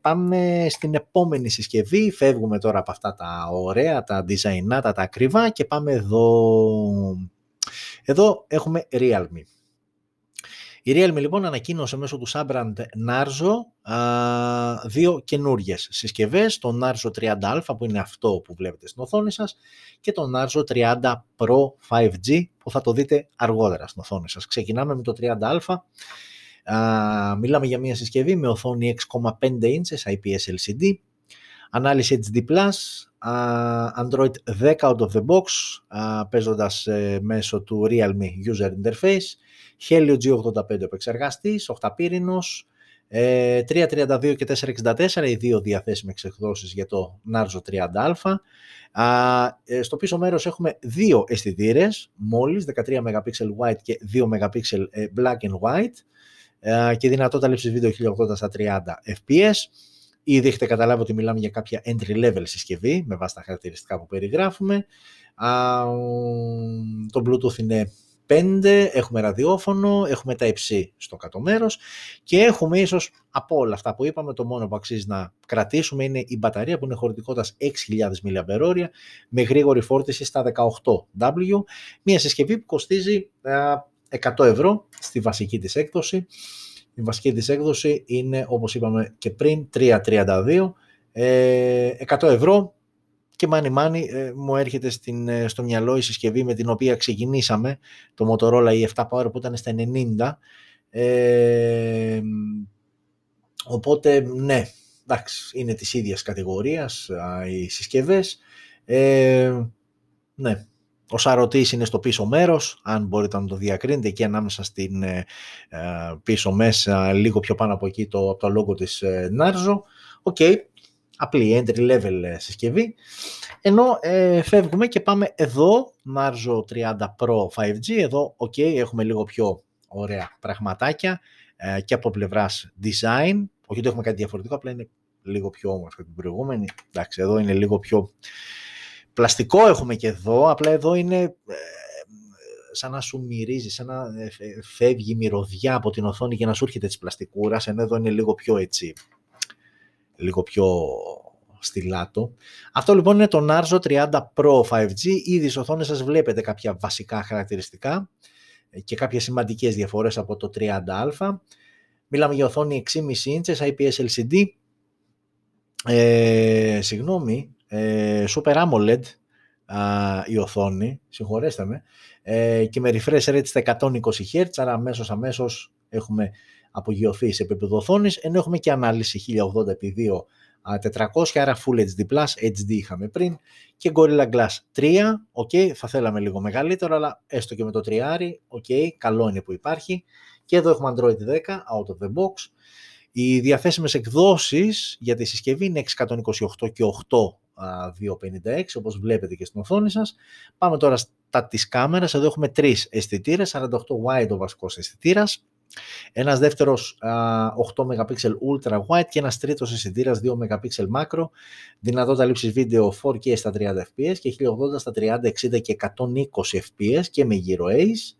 Πάμε στην επόμενη συσκευή. Φεύγουμε τώρα από αυτά τα ωραία, τα design, τα ακριβά και πάμε εδώ. Εδώ έχουμε Realme. Η Realme λοιπόν ανακοίνωσε μέσω του Subbrand Narzo δύο καινούριες συσκευές, τον Narzo 30α που είναι αυτό που βλέπετε στην οθόνη σας και τον Narzo 30 Pro 5G που θα το δείτε αργότερα στην οθόνη σας. Ξεκινάμε με το 30α. Μιλάμε για μια συσκευή με οθόνη 6,5 inches IPS LCD, ανάλυση HD+, Android 10 out of the box, παίζοντας μέσω του Realme User Interface, Helio G85 επεξεργαστής, 8 πύρινος, 332 και 464, οι δύο διαθέσιμες εκδόσεις για το Narzo 30α. Στο πίσω μέρος έχουμε δύο αισθητήρες, μόλις 13 MP wide και 2 MP black and white και δυνατότητα λήψης βίντεο 1080 στα 30 fps. Ήδη έχετε καταλάβει ότι μιλάμε για κάποια entry-level συσκευή με βάση τα χαρακτηριστικά που περιγράφουμε. Το Bluetooth είναι 5, έχουμε ραδιόφωνο, έχουμε Type-C στο κάτω μέρος και έχουμε ίσως από όλα αυτά που είπαμε το μόνο που αξίζει να κρατήσουμε είναι η μπαταρία που είναι χωρητικότητας 6.000 mAh με γρήγορη φόρτιση στα 18W. Μια συσκευή που κοστίζει 100 ευρώ στη βασική της έκδοση. Η βασική της έκδοση είναι, όπως είπαμε και πριν, 3.32, 100 ευρώ και money μου έρχεται στο μυαλό η συσκευή με την οποία ξεκινήσαμε, το Motorola E7 Power που ήταν στα 90. Οπότε, ναι, εντάξει, είναι της ίδιας κατηγορίας οι συσκευές. Ναι. Ο σαρωτής είναι στο πίσω μέρος, αν μπορείτε να το διακρίνετε, εκεί ανάμεσα στην πίσω μέσα, λίγο πιο πάνω από εκεί από το logo της Narzo. Απλή entry level συσκευή. Ενώ φεύγουμε και πάμε εδώ, Narzo 30 Pro 5G, εδώ έχουμε λίγο πιο ωραία πραγματάκια και από πλευράς design, όχι ότι έχουμε κάτι διαφορετικό, απλά είναι λίγο πιο όμορφο την προηγούμενη, εντάξει, εδώ είναι λίγο πιο... Πλαστικό έχουμε και εδώ, απλά εδώ είναι σαν να σου μυρίζει, σαν να φεύγει μυρωδιά από την οθόνη και να σου έρχεται της πλαστικούρας, ενώ εδώ είναι λίγο πιο έτσι, λίγο πιο στυλάτο. Αυτό λοιπόν είναι το Narzo 30 Pro 5G, ήδη στις οθόνες σας βλέπετε κάποια βασικά χαρακτηριστικά και κάποιες σημαντικές διαφορές από το 30α. Μιλάμε για οθόνη 6,5 inches, IPS LCD, Super AMOLED η οθόνη, συγχωρέστε με, και με refresh rate στα 120 Hz, άρα αμέσως έχουμε απογειωθεί σε επίπεδο οθόνης, ενώ έχουμε και ανάλυση 1080x2400, άρα Full HD+, HD είχαμε πριν, και Gorilla Glass 3, θα θέλαμε λίγο μεγαλύτερο, αλλά έστω και με το 3R, καλό είναι που υπάρχει, και εδώ έχουμε Android 10, out of the box. Οι διαθέσιμες εκδόσεις για τη συσκευή είναι 628 και 8,256, όπως βλέπετε και στην οθόνη σας. Πάμε τώρα στα της κάμερας. Εδώ έχουμε τρεις αισθητήρες, 48 wide ο βασικός αισθητήρας, ένας δεύτερος 8 MP ultra wide και ένας τρίτος αισθητήρας 2 MP macro, δυνατότητα λήψης βίντεο 4K στα 30 fps και 1080 στα 30, 60 και 120 fps και με γύρω Ace.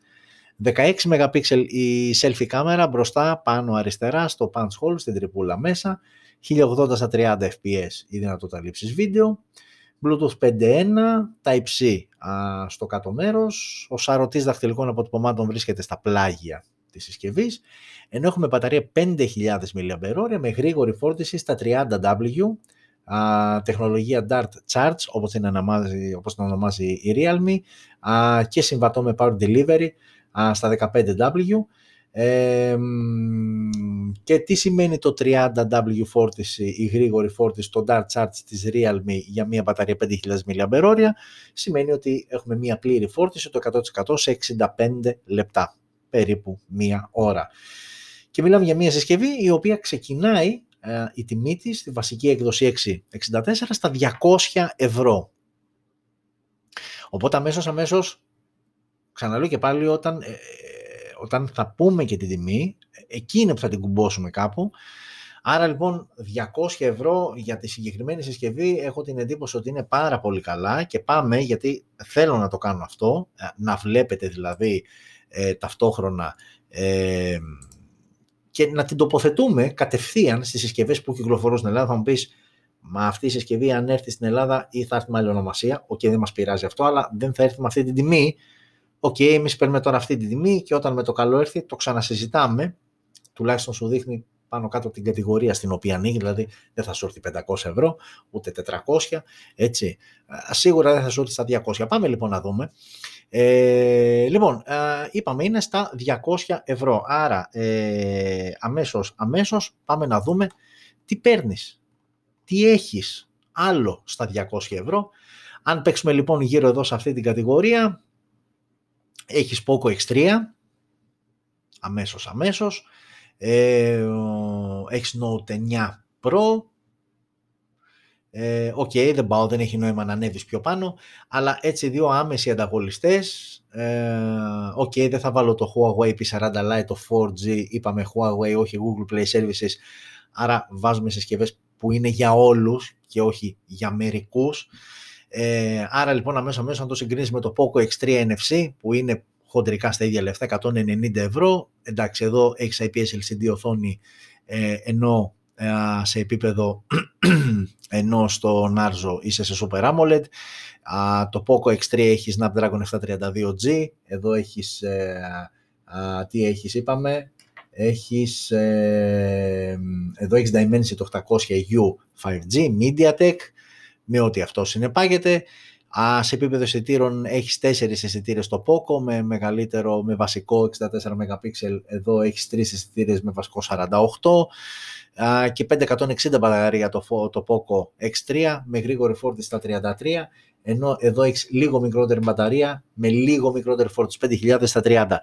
16 MP η selfie κάμερα μπροστά, πάνω, αριστερά, στο punch hole, στην τρυπούλα μέσα. 1080 στα 30 fps η δυνατότητα λήψης βίντεο. Bluetooth 5.1, Type-C στο κάτω μέρος. Ο σαρωτής δαχτυλικών αποτυπωμάτων βρίσκεται στα πλάγια της συσκευής. Ενώ έχουμε μπαταρία 5.000 mAh με γρήγορη φόρτιση στα 30W. Τεχνολογία Dart Charge, όπως την ονομάζει η Realme. Και συμβατό με Power Delivery στα 15W. Και τι σημαίνει το 30W φόρτιση, η γρήγορη φόρτιση, το Dart Charge της Realme για μια μπαταρία 5.000 mAh, σημαίνει ότι έχουμε μια πλήρη φόρτιση το 100% σε 65 λεπτά, περίπου μία ώρα. Και μιλάμε για μια συσκευή η οποία ξεκινάει η τιμή της, στη βασική έκδοση 664, στα 200 ευρώ. Οπότε αμέσως ξαναλέω και πάλι, όταν θα πούμε και την τιμή, εκεί είναι που θα την κουμπώσουμε κάπου. Άρα λοιπόν 200 ευρώ για τη συγκεκριμένη συσκευή έχω την εντύπωση ότι είναι πάρα πολύ καλά και πάμε, γιατί θέλω να το κάνω αυτό, να βλέπετε δηλαδή ταυτόχρονα και να την τοποθετούμε κατευθείαν στις συσκευές που κυκλοφορούν στην Ελλάδα. Θα μου πεις, μα αυτή η συσκευή αν έρθει στην Ελλάδα ή θα έρθει με άλλη ονομασία, οκ, δεν μας πειράζει αυτό, αλλά δεν θα έρθει με αυτή την τιμή. Οκ, εμείς παίρνουμε τώρα αυτή την τιμή και όταν με το καλό έρθει το ξανασυζητάμε, τουλάχιστον σου δείχνει πάνω κάτω την κατηγορία στην οποία ανοίγει, δηλαδή δεν θα σου έρθει 500 ευρώ, ούτε 400, έτσι. Σίγουρα δεν θα σου έρθει στα 200. Πάμε λοιπόν να δούμε. Είπαμε είναι στα 200 ευρώ, άρα αμέσως πάμε να δούμε τι παίρνεις, τι έχεις άλλο στα 200 ευρώ. Αν παίξουμε λοιπόν γύρω εδώ σε αυτή την κατηγορία, έχεις Poco X3, αμέσως. Έχεις Note 9 Pro. Δεν πάω, δεν έχει νόημα να ανέβεις πιο πάνω, αλλά έτσι δύο άμεσοι ανταγωνιστές. Δεν θα βάλω το Huawei P40 Lite, το 4G, είπαμε Huawei, όχι Google Play Services, άρα βάζουμε συσκευές που είναι για όλους και όχι για μερικούς. Άρα λοιπόν αμέσως να το συγκρίνεις με το Poco X3 NFC που είναι χοντρικά στα ίδια λεφτά, 190 ευρώ. Εντάξει, εδώ έχεις IPS LCD οθόνη, ενώ σε επίπεδο, ενώ στο Narzo είσαι σε Super AMOLED. Το Poco X3 έχει Snapdragon 732G. Εδώ έχεις, τι έχεις είπαμε, έχεις, εδώ έχεις Dimensity 800U 5G, MediaTek, με ό,τι αυτό συνεπάγεται. Σε επίπεδο αισθητήρων έχεις 4 αισθητήρες στο Poco με μεγαλύτερο, με βασικό 64 MP, εδώ έχεις 3 αισθητήρες με βασικό 48 και 560 μπαταρία το Poco X3 με γρήγορη φόρτιση στα 33, ενώ εδώ έχεις λίγο μικρότερη μπαταρία με λίγο μικρότερη φόρτιση, 5.000 στα 30.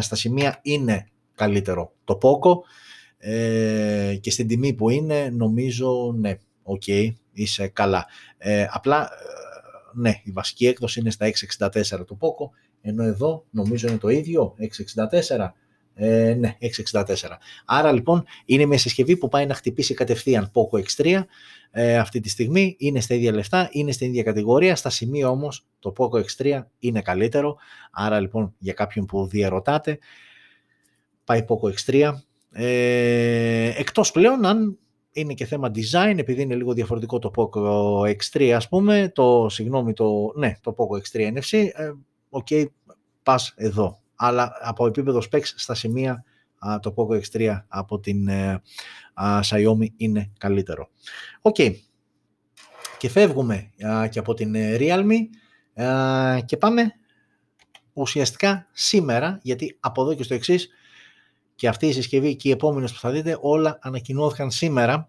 Στα σημεία είναι καλύτερο το Poco και στην τιμή που είναι νομίζω ναι. Okay, είσαι καλά. Ναι, η βασική έκδοση είναι στα 664 του Poco, ενώ εδώ νομίζω είναι το ίδιο, 664. Ναι, 664. Άρα λοιπόν είναι μια συσκευή που πάει να χτυπήσει κατευθείαν Poco X3 αυτή τη στιγμή, είναι στα ίδια λεφτά, είναι στην ίδια κατηγορία, στα σημεία όμως το Poco X3 είναι καλύτερο. Άρα λοιπόν για κάποιον που διαρωτάτε, πάει Poco X3, εκτός πλέον αν είναι και θέμα design, επειδή είναι λίγο διαφορετικό το Poco X3, ας πούμε, το Poco X3 NFC, πας εδώ. Αλλά από επίπεδο specs στα σημεία το Poco X3 από την Xiaomi είναι καλύτερο. Και φεύγουμε και από την Realme και πάμε ουσιαστικά σήμερα, γιατί από εδώ και στο εξής, και αυτή η συσκευή και οι επόμενες που θα δείτε, όλα ανακοινώθηκαν σήμερα.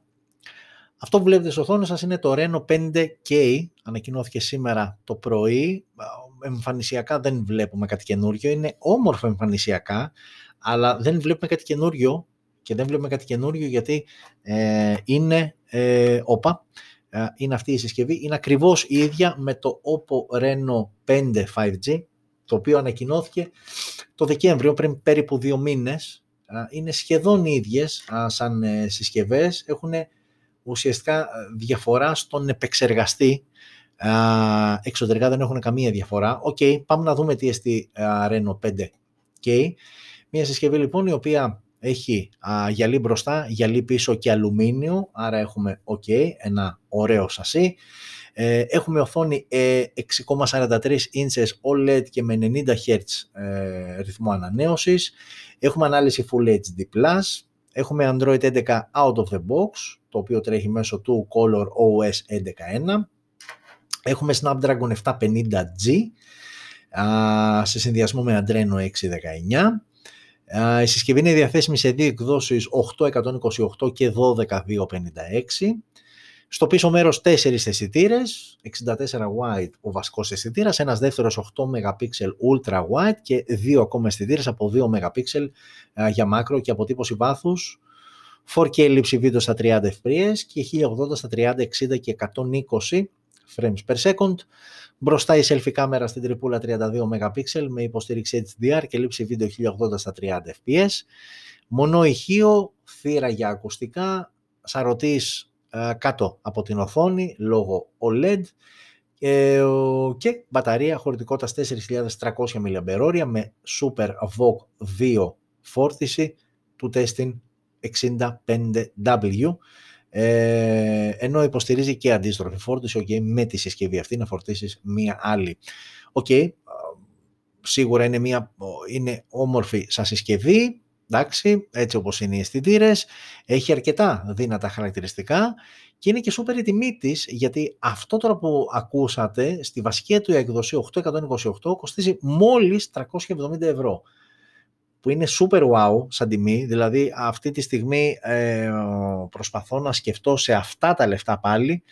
Αυτό που βλέπετε στις οθόνες σας είναι το Reno 5K. Ανακοινώθηκε σήμερα το πρωί. Εμφανισιακά δεν βλέπουμε κάτι καινούριο. Είναι όμορφο εμφανισιακά, αλλά δεν βλέπουμε κάτι καινούριο. Και δεν βλέπουμε κάτι καινούριο γιατί είναι αυτή η συσκευή. Είναι ακριβώς η ίδια με το Oppo Reno 5 5G, το οποίο ανακοινώθηκε το Δεκέμβριο, πριν περίπου 2 μήνες. Είναι σχεδόν ίδιες σαν συσκευές, έχουν ουσιαστικά διαφορά στον επεξεργαστή, εξωτερικά δεν έχουν καμία διαφορά. Πάμε να δούμε τι εστί Reno 5K. Μια συσκευή λοιπόν η οποία έχει γυαλί μπροστά, γυαλί πίσω και αλουμίνιο, άρα έχουμε ένα ωραίο σασί. Έχουμε οθόνη 6,43 inches OLED και με 90 Hz ρυθμό ανανέωσης. Έχουμε ανάλυση Full HD+. Έχουμε Android 11 out of the box, το οποίο τρέχει μέσω του Color OS 11.1. Έχουμε Snapdragon 750G σε συνδυασμό με Adreno 619. Η συσκευή είναι διαθέσιμη σε δύο εκδόσεις, 828 και 12256. Στο πίσω μέρος 4 αισθητήρες, 64 wide ο βασικός αισθητήρας, ένας δεύτερος 8 MP ultra wide και δύο ακόμα αισθητήρες από 2 MP για μάκρο και αποτύπωση βάθους, 4K λήψη βίντεο στα 30 fps και 1080 στα 30, 60 και 120 frames per second. Μπροστά η selfie κάμερα στην τριπούλα 32 MP με υποστήριξη HDR και λήψη βίντεο 1080 στα 30 fps. Μονό ηχείο, θύρα για ακουστικά, σαρωτής κάτω από την οθόνη λόγω OLED και μπαταρία χωρητικότητα 4.300 mAh με Super VOOC 2 φόρτιση του testing 65W, ενώ υποστηρίζει και αντίστροφη φόρτιση, okay, με τη συσκευή αυτή να φορτίσεις μία άλλη. Okay, σίγουρα είναι όμορφη σαν συσκευή, εντάξει, έτσι όπως είναι οι αισθητήρες, έχει αρκετά δύνατα χαρακτηριστικά και είναι και σούπερ η τιμή της, γιατί αυτό τώρα που ακούσατε στη βασική του έκδοση 828 κοστίζει μόλις 370 ευρώ, που είναι super wow σαν τιμή. Δηλαδή αυτή τη στιγμή προσπαθώ να σκεφτώ σε αυτά τα λεφτά πάλι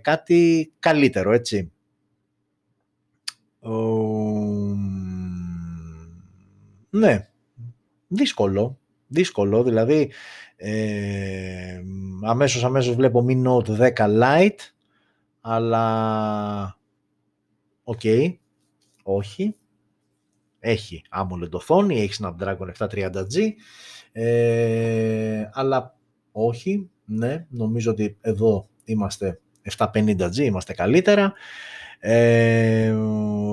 κάτι καλύτερο, έτσι. Ναι, δύσκολο, δηλαδή αμέσως βλέπω Mi Note 10 Lite, αλλά οκ, όχι, έχει AMOLED οθόνη, έχει Snapdragon 730G, αλλά όχι, ναι, νομίζω ότι εδώ είμαστε 750G, είμαστε καλύτερα,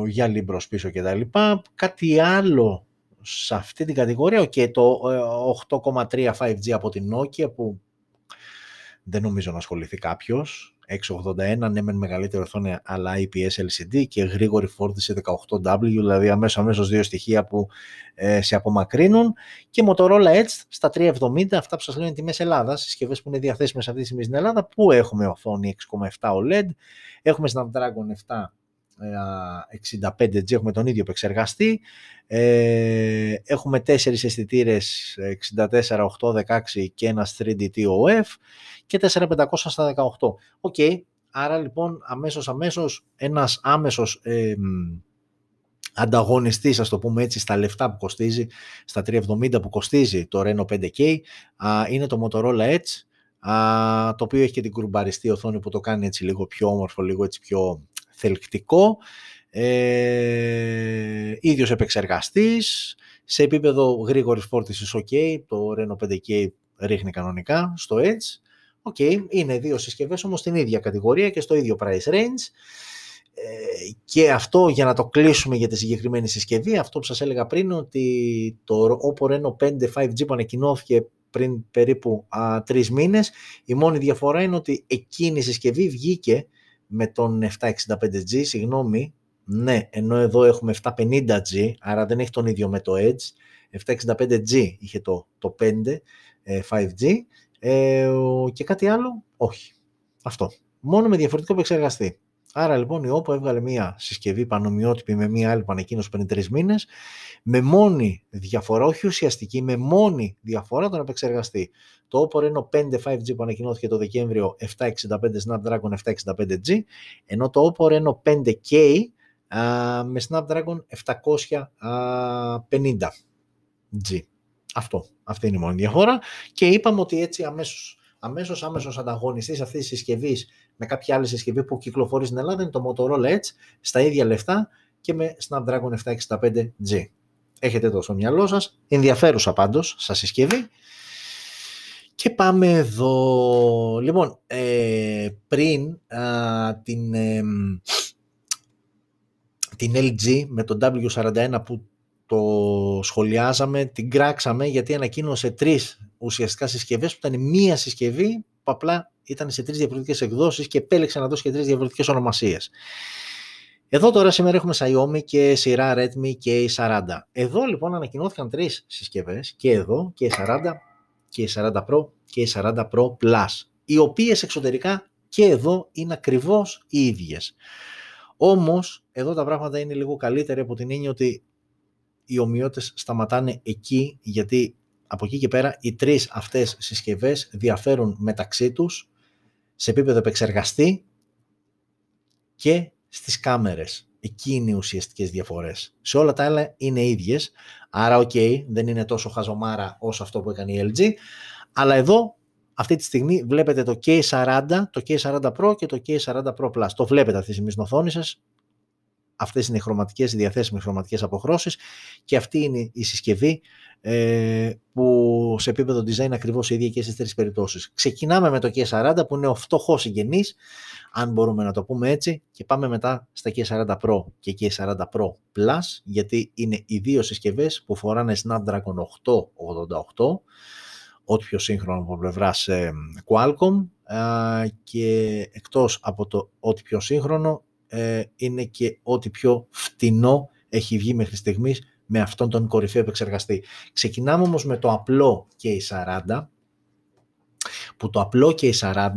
γυαλί μπρος πίσω και τα λοιπά. Κάτι άλλο σε αυτή την κατηγορία, και το 8,3 5G από την Nokia, που δεν νομίζω να ασχοληθεί κάποιος. 681, ναι μεν μεγαλύτερη οθόνη, αλλά IPS LCD και γρήγορη φόρτιση 18W, δηλαδή αμέσως δύο στοιχεία που σε απομακρύνουν. Και Motorola Edge στα 370, αυτά που σας λένε τιμές Ελλάδας, συσκευές που είναι διαθέσιμες αυτή τη στιγμή στην Ελλάδα, που έχουμε οθόνη 6,7 OLED, έχουμε Snapdragon 765G, έχουμε τον ίδιο επεξεργαστή, έχουμε 4 αισθητήρες 64, 8, 16 και ένα 3D TOF και 4500 στα 18. Οκ, άρα λοιπόν αμέσως ένας άμεσος ανταγωνιστής, ας το πούμε έτσι, στα λεφτά που κοστίζει, στα 370 που κοστίζει το Reno 5K, είναι το Motorola Edge, το οποίο έχει και την κουρμπαριστή οθόνη που το κάνει έτσι λίγο πιο όμορφο, λίγο έτσι πιο θελκτικό, ίδιος επεξεργαστής, σε επίπεδο γρήγορης φόρτισης ok, το Reno 5K ρίχνει κανονικά στο Edge, ok, είναι δύο συσκευές όμως στην ίδια κατηγορία και στο ίδιο price range, και αυτό για να το κλείσουμε για τη συγκεκριμένη συσκευή, αυτό που σας έλεγα πριν, ότι το Oppo Reno 5 5G που ανακοινώθηκε πριν περίπου 3 μήνες, η μόνη διαφορά είναι ότι εκείνη η συσκευή βγήκε με τον 765G, συγγνώμη, ναι, ενώ εδώ έχουμε 750G, άρα δεν έχει τον ίδιο με το Edge. 765G είχε το 5G, και κάτι άλλο, όχι. Αυτό, μόνο με διαφορετικό επεξεργαστή. Άρα λοιπόν η Oppo έβγαλε μια συσκευή πανομοιότυπη με μια άλλη πανεκκίνηση πριν 3 μήνες, με μόνη διαφορά, όχι ουσιαστική, με μόνη διαφορά τον επεξεργαστή. Το Oppo Reno 5 5G που ανακοινώθηκε το Δεκέμβριο, 765 Snapdragon 765G, ενώ το Oppo Reno 5K με Snapdragon 750G. Αυτή είναι η μόνη διαφορά, και είπαμε ότι έτσι αμέσως ανταγωνιστής αυτής της συσκευής με κάποια άλλη συσκευή που κυκλοφορεί στην Ελλάδα είναι το Motorola Edge, στα ίδια λεφτά και με Snapdragon 765G. Έχετε το στο μυαλό σας, ενδιαφέρουσα πάντως σαν συσκευή. Και πάμε εδώ. Λοιπόν, πριν την LG με τον W41 που το σχολιάζαμε, την κράξαμε γιατί ανακοίνωσε 3 ουσιαστικά συσκευές που ήταν μία συσκευή που απλά ήταν σε 3 διαφορετικές εκδόσεις και επέλεξε να δώσει και 3 διαφορετικές ονομασίες. Εδώ τώρα σήμερα έχουμε Xiaomi και σειρά Redmi K40. Εδώ λοιπόν ανακοινώθηκαν 3 συσκευές, και εδώ K40, K40 Pro και K40 Pro Plus, οι οποίες εξωτερικά και εδώ είναι ακριβώς οι ίδιες. Όμως εδώ τα πράγματα είναι λίγο καλύτερα, από την έννοια ότι οι ομοιότητες σταματάνε εκεί, γιατί από εκεί και πέρα οι 3 αυτές συσκευές διαφέρουν μεταξύ τους σε επίπεδο επεξεργαστή και στις κάμερες. Εκεί είναι οι ουσιαστικές διαφορές. Σε όλα τα άλλα είναι ίδιες, άρα ok, δεν είναι τόσο χαζομάρα όσο αυτό που έκανε η LG, αλλά εδώ αυτή τη στιγμή βλέπετε το K40, το K40 Pro και το K40 Pro Plus. Το βλέπετε αυτή τη στιγμή στην οθόνη σας. Αυτές είναι οι χρωματικές, οι διαθέσιμες χρωματικές αποχρώσεις, και αυτή είναι η συσκευή που σε επίπεδο design ακριβώς η ίδια και στις τρεις περιπτώσεις. Ξεκινάμε με το K40 που είναι ο φτωχός συγγενής, αν μπορούμε να το πούμε έτσι, και πάμε μετά στα K40 Pro και K40 Pro Plus, γιατί είναι οι δύο συσκευές που φοράνε Snapdragon 888, ό,τι πιο σύγχρονο από πλευράς Qualcomm, και εκτός από το ό,τι πιο σύγχρονο είναι και ό,τι πιο φτηνό έχει βγει μέχρι στιγμής με αυτόν τον κορυφαίο επεξεργαστή. Ξεκινάμε όμως με το απλό K40, που το απλό K40,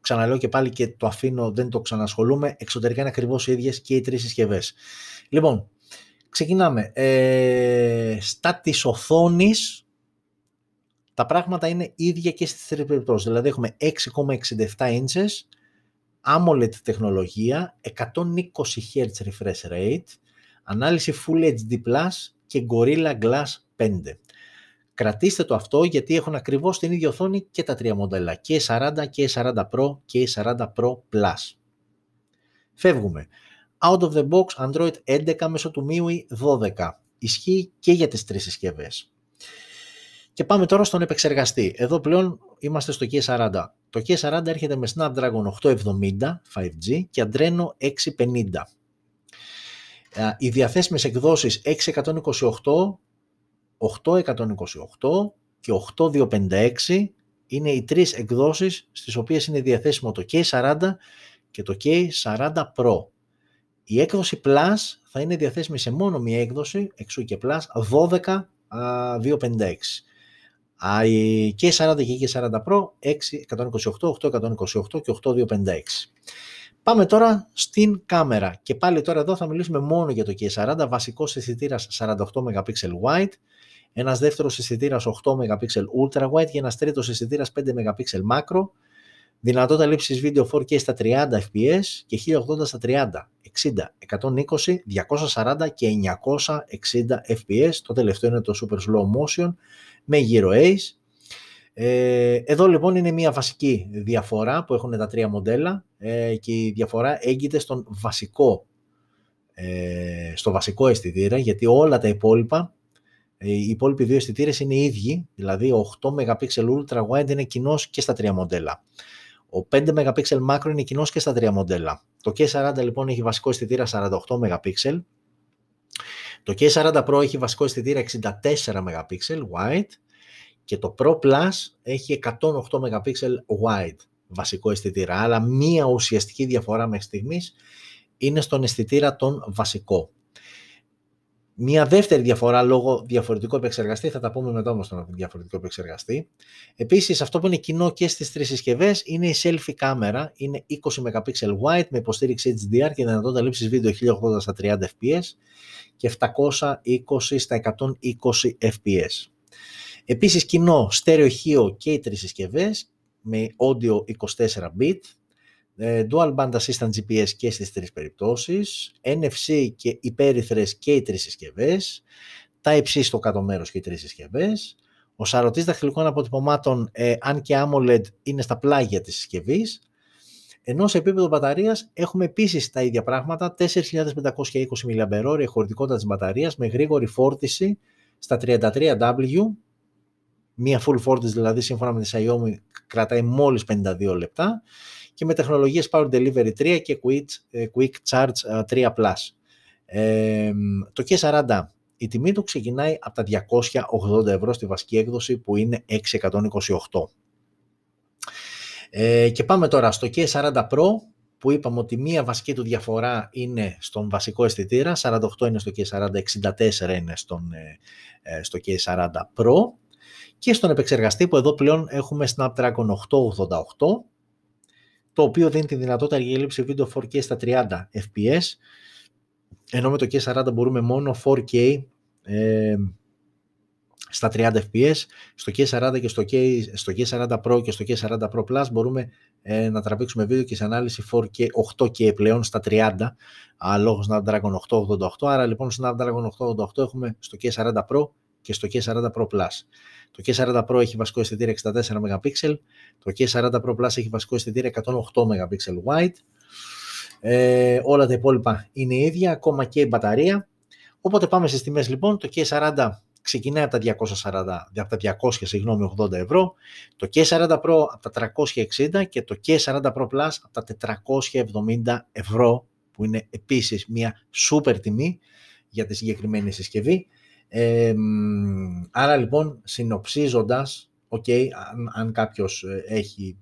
ξαναλέω και πάλι και το αφήνω, δεν το ξανασχολούμαι, εξωτερικά είναι ακριβώς οι ίδιες και οι τρεις συσκευές. Λοιπόν, ξεκινάμε. Στα της οθόνης, τα πράγματα είναι ίδια και στις τρεις περιπτώσεις. Δηλαδή έχουμε 6,67 inches, AMOLED τεχνολογία, 120 Hz refresh rate, ανάλυση Full HD+, και Gorilla Glass 5. Κρατήστε το αυτό, γιατί έχουν ακριβώς την ίδια οθόνη και τα τρία μοντέλα, και K40, και K40 Pro και K40 Pro Plus. Φεύγουμε. Out of the box, Android 11 μέσω του MIUI 12. Ισχύει και για τις τρεις συσκευές. Και πάμε τώρα στον επεξεργαστή. Εδώ πλέον είμαστε στο K40. Το K40 έρχεται με Snapdragon 870 5G και Adreno 650. Οι διαθέσιμες εκδόσεις 628, 828 και 8256 είναι οι τρεις εκδόσεις στις οποίες είναι διαθέσιμο το K40 και το K40 Pro. Η έκδοση Plus θα είναι διαθέσιμη σε μόνο μία έκδοση, εξού και Plus, 12256. Οι K40 και K40 Pro 628, 828 και 8256. Πάμε τώρα στην κάμερα και πάλι τώρα εδώ θα μιλήσουμε μόνο για το K40, βασικός αισθητήρας 48 MP wide, ένας δεύτερος αισθητήρας 8 MP ultra wide και ένας τρίτος αισθητήρας 5 MP macro, δυνατότητα λήψης βίντεο 4K στα 30 fps και 1080 στα 30, 60, 120, 240 και 960 fps, το τελευταίο είναι το super slow motion με gyro ace. Εδώ λοιπόν είναι μια βασική διαφορά που έχουν τα τρία μοντέλα και η διαφορά έγκυται στο βασικό αισθητήρα, γιατί όλα τα υπόλοιπα, οι υπόλοιποι δύο αισθητήρες είναι οι ίδιοι, δηλαδή 8 MP ultra wide είναι κοινός και στα τρία μοντέλα. Ο 5 MP macro είναι κοινός και στα τρία μοντέλα. Το K40 λοιπόν έχει βασικό αισθητήρα 48 MP. Το K40 Pro έχει βασικό αισθητήρα 64 MP wide. Και το Pro Plus έχει 108 MP wide βασικό αισθητήρα. Αλλά μία ουσιαστική διαφορά μέχρι στιγμής είναι στον αισθητήρα τον βασικό. Μία δεύτερη διαφορά λόγω διαφορετικού επεξεργαστή, θα τα πούμε μετά όμως στον διαφορετικό επεξεργαστή. Επίσης, αυτό που είναι κοινό και στις τρεις συσκευές είναι η selfie κάμερα. Είναι 20 MP wide με υποστήριξη HDR και δυνατότητα λήψης βίντεο 1080 στα 30 fps και 720 στα 120 fps. Επίσης κοινό στέρεο ηχείο και οι τρεις συσκευές με audio 24-bit, dual band assistant GPS και στις τρεις περιπτώσεις, NFC και υπέρυθρες και οι τρεις συσκευές, Type-C στο κάτω μέρος και οι τρεις συσκευές, ο σαρωτής δαχτυλικών αποτυπωμάτων, αν και AMOLED, είναι στα πλάγια της συσκευής, ενώ σε επίπεδο μπαταρίας έχουμε επίσης τα ίδια πράγματα, 4.520 mAh χωρητικότητα της μπαταρίας με γρήγορη φόρτιση στα 33W, μία full φόρτιση δηλαδή σύμφωνα με τη Xiaomi κρατάει μόλις 52 λεπτά και με τεχνολογίες Power Delivery 3 και Quick Charge 3+. Το K40, η τιμή του ξεκινάει από τα €280 στη βασική έκδοση που είναι 628. Και πάμε τώρα στο K40 Pro που είπαμε ότι μία βασική του διαφορά είναι στον βασικό αισθητήρα, 48 είναι στο K40, 64 είναι στο K40 Pro. Και στον επεξεργαστή που εδώ πλέον έχουμε Snapdragon 888, το οποίο δίνει τη δυνατότητα για λήψη βίντεο 4K στα 30 fps, ενώ με το K40 μπορούμε μόνο 4K στα 30 fps, στο K40 και στο K40 Pro και στο K40 Pro Plus μπορούμε να τραβήξουμε βίντεο και σε ανάλυση 4K, 8K πλέον στα 30, λόγω Snapdragon 888, άρα λοιπόν Snapdragon 888 έχουμε στο K40 Pro και στο K40 Pro Plus. Το K40 Pro έχει βασικό αισθητήρα 64 MP, το K40 Pro Plus έχει βασικό αισθητήρα 108 MP wide, όλα τα υπόλοιπα είναι ίδια, ακόμα και η μπαταρία. Οπότε πάμε στις τιμές λοιπόν, το K40 ξεκινάει από τα 280 ευρώ, το K40 Pro από τα 360 και το K40 Pro Plus από τα 470 ευρώ, που είναι επίσης μια σούπερ τιμή για τη συγκεκριμένη συσκευή. Άρα λοιπόν, συνοψίζοντας, αν κάποιος έχει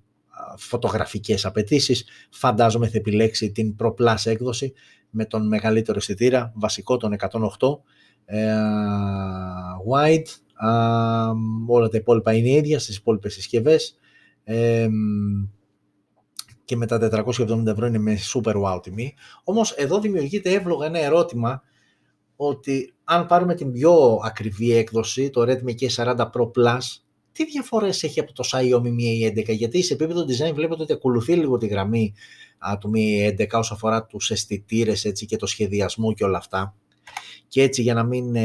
φωτογραφικές απαιτήσεις, φαντάζομαι θα επιλέξει την Pro Plus έκδοση με τον μεγαλύτερο αισθητήρα, βασικό τον 108 wide. Όλα τα υπόλοιπα είναι ίδια στις υπόλοιπες συσκευές, και με τα 470 ευρώ είναι με super wow τιμή. Όμως εδώ δημιουργείται εύλογα ένα ερώτημα, ότι αν πάρουμε την πιο ακριβή έκδοση, το Redmi K40 Pro Plus, τι διαφορές έχει από το Xiaomi Mi 11, γιατί σε επίπεδο design βλέπετε ότι ακολουθεί λίγο τη γραμμή του Mi 11 όσον αφορά τους αισθητήρες, έτσι, και το σχεδιασμό και όλα αυτά. Και έτσι, για να μην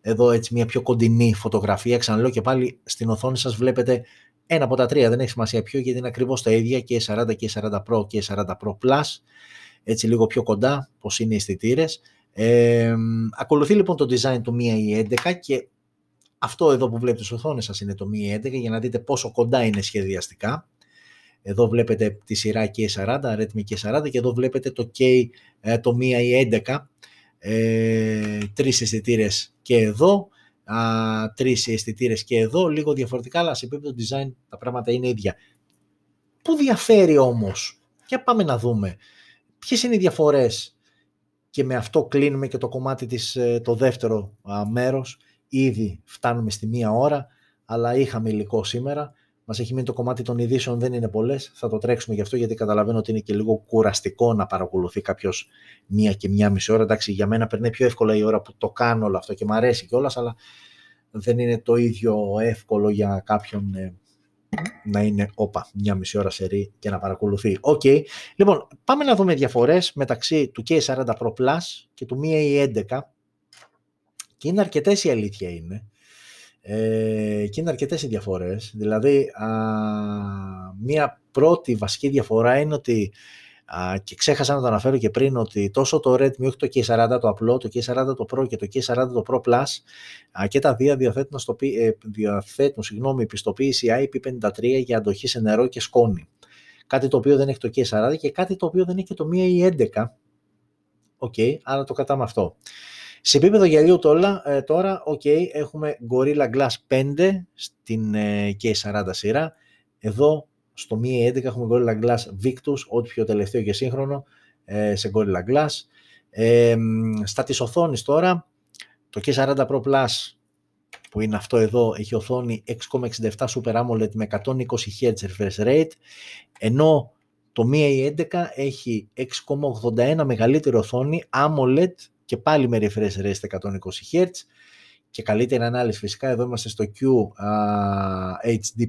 εδώ έτσι μια πιο κοντινή φωτογραφία, ξαναλέω και πάλι, στην οθόνη σας βλέπετε ένα από τα τρία, δεν έχει σημασία ποιο, γιατί είναι ακριβώς τα ίδια, και K40, K40 Pro και K40 Pro Plus, έτσι λίγο πιο κοντά πως είναι οι αισθητήρες. Ακολουθεί λοιπόν το design του Mi 11 και αυτό εδώ που βλέπετε στις οθόνες σας είναι το Mi 11, για να δείτε πόσο κοντά είναι σχεδιαστικά. Εδώ βλέπετε τη σειρά K40, Redmi K40, και εδώ βλέπετε το Mi 11, τρεις αισθητήρες και εδώ, τρεις αισθητήρες και εδώ, λίγο διαφορετικά, αλλά σε επίπεδο design τα πράγματα είναι ίδια. Πού διαφέρει όμως? Για πάμε να δούμε ποιες είναι οι διαφορές, και με αυτό κλείνουμε και το κομμάτι της, το δεύτερο μέρος. Ήδη φτάνουμε στη μία ώρα, αλλά είχαμε υλικό σήμερα. Μας έχει μείνει το κομμάτι των ειδήσεων, δεν είναι πολλές. Θα το τρέξουμε γι' αυτό, γιατί καταλαβαίνω ότι είναι και λίγο κουραστικό να παρακολουθεί κάποιος μία και μία μισή ώρα. Εντάξει, για μένα περνάει πιο εύκολα η ώρα που το κάνω όλο αυτό και μου αρέσει κιόλας, αλλά δεν είναι το ίδιο εύκολο για κάποιον να είναι μία μισή ώρα σερί και να παρακολουθεί. Λοιπόν, πάμε να δούμε διαφορές μεταξύ του K40 Pro Plus και του Mi 11. Και είναι αρκετές, η αλήθεια είναι, και είναι αρκετές οι διαφορές. Δηλαδή, μία πρώτη βασική διαφορά είναι ότι, και ξέχασα να το αναφέρω και πριν, ότι τόσο το Redmi, όχι το K40 το απλό, το K40 το Pro και το K40 το Pro Plus, και τα δύο διαθέτουν πιστοποίηση IP53 για αντοχή σε νερό και σκόνη. Κάτι το οποίο δεν έχει το K40 και κάτι το οποίο δεν έχει και το Mi 11. Άρα το κατάμε αυτό. Σε επίπεδο γυαλίου τώρα, έχουμε Gorilla Glass 5 στην K40 σειρά. Εδώ στο Mi 11 έχουμε Gorilla Glass Victus, ό,τι πιο τελευταίο και σύγχρονο σε Gorilla Glass. Στα της οθόνης τώρα, το K40 Pro Plus, που είναι αυτό εδώ, έχει οθόνη 6,67 Super AMOLED με 120Hz refresh rate, ενώ το Mi 11 έχει 6,81 μεγαλύτερη οθόνη AMOLED και πάλι με refresh rate στα 120Hz και καλύτερη ανάλυση. Φυσικά εδώ είμαστε στο Q HD+,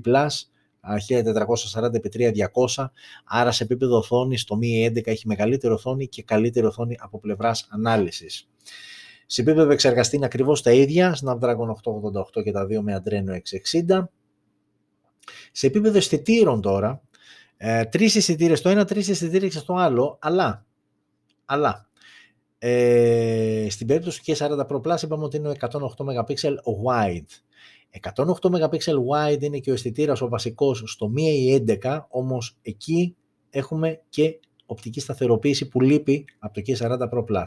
1440x3200, άρα σε επίπεδο οθόνης το Mi 11 έχει μεγαλύτερη οθόνη και καλύτερη οθόνη από πλευράς ανάλυσης. Σε επίπεδο εξεργαστή είναι ακριβώς τα ίδια, Snapdragon 888 και τα δύο με Adreno 660. Σε επίπεδο αισθητήρων τώρα, τρεις αισθητήρες στο ένα, τρεις αισθητήρες στο άλλο, αλλά στην περίπτωση του K40 Pro Plus είπαμε ότι είναι 108 MP wide. 108 MP wide είναι και ο αισθητήρας ο βασικός στο Mi 11, όμως εκεί έχουμε και οπτική σταθεροποίηση που λείπει από το K40 Pro Plus.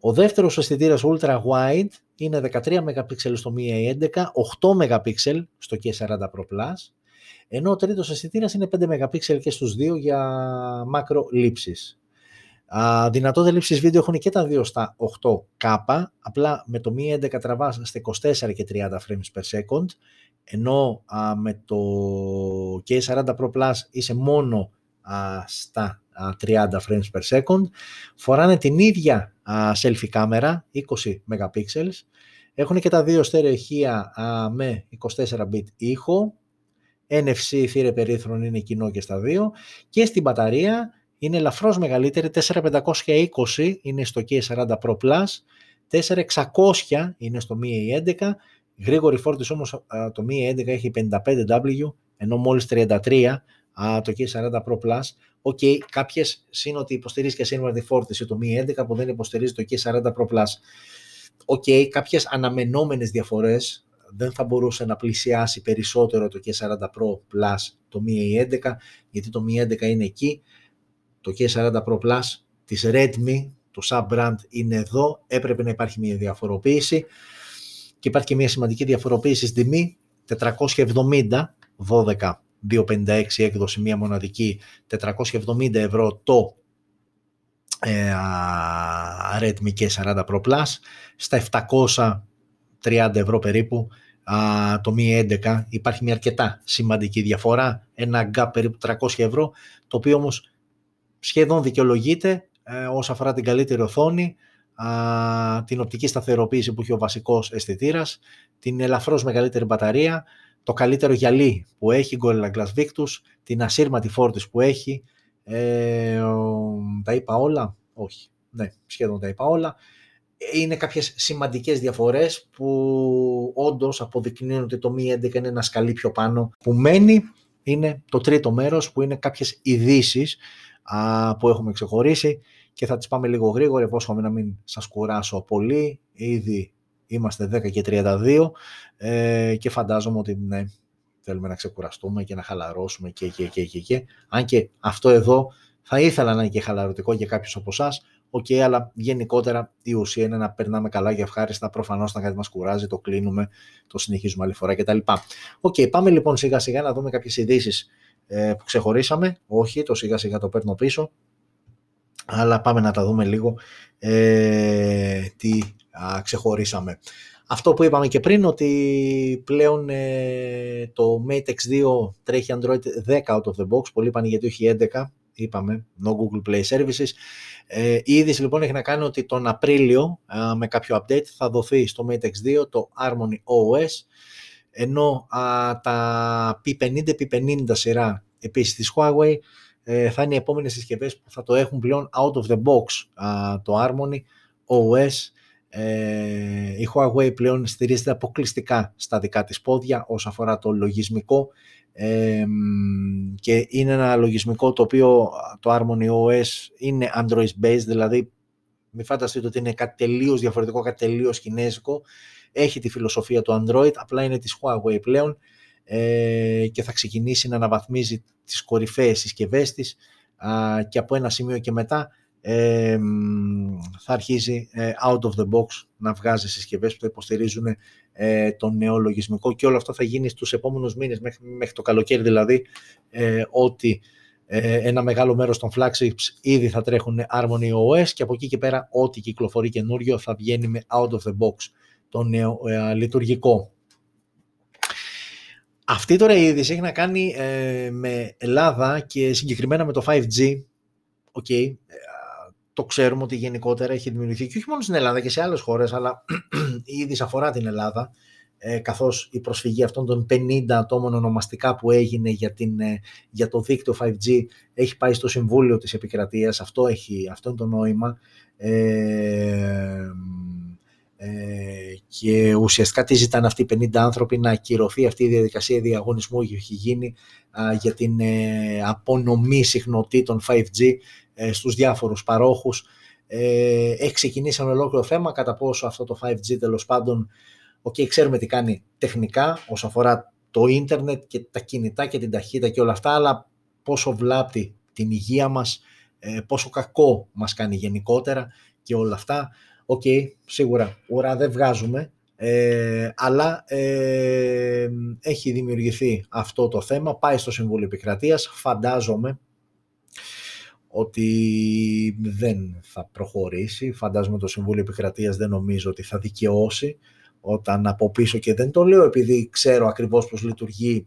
Ο δεύτερος αισθητήρας ultra wide είναι 13 MP στο Mi 11, 8 MP στο K40 Pro Plus, ενώ ο τρίτος αισθητήρας είναι 5 MP και στους δύο για μάκρο λήψεις. Δυνατότητα λήψης βίντεο έχουν και τα δύο στα 8K, απλά με το Mi 11 τραβάς στα 24 και 30 frames per second, ενώ με το K40 Pro Plus είσαι μόνο στα 30 frames per second. Φοράνε την ίδια selfie κάμερα, 20 MP, έχουν και τα δύο στέρεο ηχεία με 24 bit ήχο, NFC θύρα περίθρων είναι κοινό και στα δύο, και στην μπαταρία είναι ελαφρώς μεγαλύτερη, 4520 είναι στο K40 Pro Plus, 4600 είναι στο Mi 11, γρήγορη φόρτιση όμως το Mi 11 έχει 55W, ενώ μόλις 33 το K40 Pro Plus. Κάποιες είναι ότι υποστηρίζει και σύμβατη φόρτιση το Mi 11 που δεν υποστηρίζει το K40 Pro Plus. okay, κάποιες αναμενόμενες διαφορές, δεν θα μπορούσε να πλησιάσει περισσότερο το K40 Pro Plus το Mi 11, γιατί το Mi 11 είναι εκεί, το K40 Pro Plus της Redmi, το sub-brand είναι εδώ, έπρεπε να υπάρχει μια διαφοροποίηση και υπάρχει και μια σημαντική διαφοροποίηση στην τιμή, 470, 12, 256 έκδοση, μια μοναδική, 470 ευρώ το Redmi K40 Pro Plus, στα 730 ευρώ περίπου το Mi 11. Υπάρχει μια αρκετά σημαντική διαφορά, ένα gap περίπου 300 ευρώ, το οποίο όμως σχεδόν δικαιολογείται όσον αφορά την καλύτερη οθόνη, την οπτική σταθεροποίηση που έχει ο βασικός αισθητήρας, την ελαφρώς μεγαλύτερη μπαταρία, το καλύτερο γυαλί που έχει, Gorilla Glass Victus, την ασύρματη φόρτιση που έχει. Τα είπα όλα, όχι, ναι, σχεδόν τα είπα όλα. Είναι κάποιες σημαντικές διαφορές που όντως αποδεικνύουν ότι το Mi 11 είναι ένα σκαλί πιο πάνω. Που μένει είναι το τρίτο μέρος, που είναι κάποιες ειδήσεις που έχουμε ξεχωρίσει και θα τις πάμε λίγο γρήγορα, υπόσχομαι να μην σας κουράσω πολύ. Ήδη είμαστε 10:32 και φαντάζομαι ότι ναι, θέλουμε να ξεκουραστούμε και να χαλαρώσουμε και. Αν και αυτό εδώ θα ήθελα να είναι και χαλαρωτικό για κάποιους από εσάς, ok, αλλά γενικότερα η ουσία είναι να περνάμε καλά και ευχάριστα. Προφανώς να κάτι μας κουράζει, το κλείνουμε, το συνεχίζουμε άλλη φορά κτλ. Ok, πάμε λοιπόν σιγά σιγά να δούμε κάποιες ειδήσεις που ξεχωρίσαμε. Όχι, το σιγά σιγά το παίρνω πίσω, αλλά πάμε να τα δούμε λίγο τι ξεχωρίσαμε. Αυτό που είπαμε και πριν, ότι πλέον το Mate X2 τρέχει Android 10 out of the box. Πολλοί είπαν γιατί όχι 11, είπαμε no Google Play Services. Η είδηση λοιπόν έχει να κάνει ότι τον Απρίλιο με κάποιο update θα δοθεί στο Mate X2 το Harmony OS, ενώ τα P50, P50 σειρά επίσης της Huawei θα είναι οι επόμενες συσκευές που θα το έχουν πλέον out of the box το Harmony OS. Η Huawei πλέον στηρίζεται αποκλειστικά στα δικά της πόδια όσον αφορά το λογισμικό και είναι ένα λογισμικό το οποίο το Harmony OS είναι Android based, δηλαδή μην φανταστείτε ότι είναι κάτι τελείως διαφορετικό, κάτι τελείως κινέζικο. Έχει τη φιλοσοφία του Android, απλά είναι της Huawei πλέον και θα ξεκινήσει να αναβαθμίζει τις κορυφαίες συσκευές της και από ένα σημείο και μετά θα αρχίζει out of the box να βγάζει συσκευές που θα υποστηρίζουν το νέο λογισμικό και όλο αυτό θα γίνει στους επόμενους μήνες μέχρι το καλοκαίρι, δηλαδή ότι ένα μεγάλο μέρος των flagships ήδη θα τρέχουν Harmony OS και από εκεί και πέρα ό,τι κυκλοφορεί καινούριο θα βγαίνει με out of the box το νέο λειτουργικό. Αυτή τώρα η είδηση έχει να κάνει με Ελλάδα και συγκεκριμένα με το 5G. Okay. Το ξέρουμε ότι γενικότερα έχει δημιουργηθεί και όχι μόνο στην Ελλάδα και σε άλλες χώρες, αλλά η είδηση αφορά την Ελλάδα, καθώς η προσφυγή αυτών των 50 ατόμων ονομαστικά που έγινε για το δίκτυο 5G έχει πάει στο Συμβούλιο της Επικρατείας. Αυτό είναι το νόημα. Και ουσιαστικά τι ζητάνε αυτοί οι 50 άνθρωποι, να ακυρωθεί αυτή η διαδικασία διαγωνισμού που έχει γίνει για την απονομή συχνοτήτων 5G στους διάφορους παρόχους. Έχει ξεκινήσει ένα ολόκληρο θέμα κατά πόσο αυτό το 5G τέλος πάντων, okay, ξέρουμε τι κάνει τεχνικά όσον αφορά το ίντερνετ και τα κινητά και την ταχύτητα και όλα αυτά, αλλά πόσο βλάπτει την υγεία μας, πόσο κακό μας κάνει γενικότερα και όλα αυτά. Οκ, σίγουρα ουρά δεν βγάζουμε, αλλά έχει δημιουργηθεί αυτό το θέμα, πάει στο Συμβούλιο Επικρατείας, φαντάζομαι ότι δεν θα προχωρήσει, φαντάζομαι το Συμβούλιο Επικρατείας δεν νομίζω ότι θα δικαιώσει όταν από πίσω, και δεν το λέω επειδή ξέρω ακριβώς πώς λειτουργεί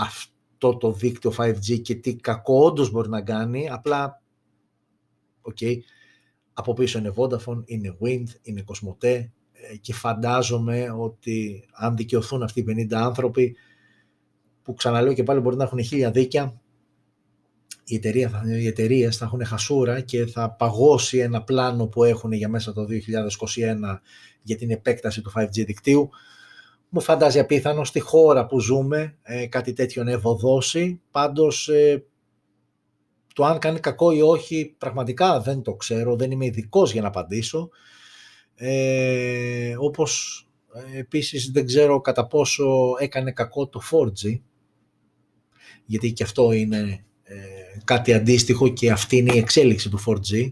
αυτό το δίκτυο 5G και τι κακό όντως μπορεί να κάνει, απλά οκ. Από πίσω είναι Vodafone, είναι Wind, είναι Κοσμοτέ και φαντάζομαι ότι αν δικαιωθούν αυτοί οι 50 άνθρωποι που ξαναλέω και πάλι μπορεί να έχουν 1000 δίκια, οι εταιρείες θα έχουν χασούρα και θα παγώσει ένα πλάνο που έχουν για μέσα το 2021 για την επέκταση του 5G δικτύου. Μου φαντάζει απίθανο στη χώρα που ζούμε κάτι τέτοιο να ευωδώσει, πάντως το αν κάνει κακό ή όχι πραγματικά δεν το ξέρω, δεν είμαι ειδικός για να απαντήσω. Όπως επίσης δεν ξέρω κατά πόσο έκανε κακό το 4G, γιατί και αυτό είναι κάτι αντίστοιχο και αυτή είναι η εξέλιξη του 4G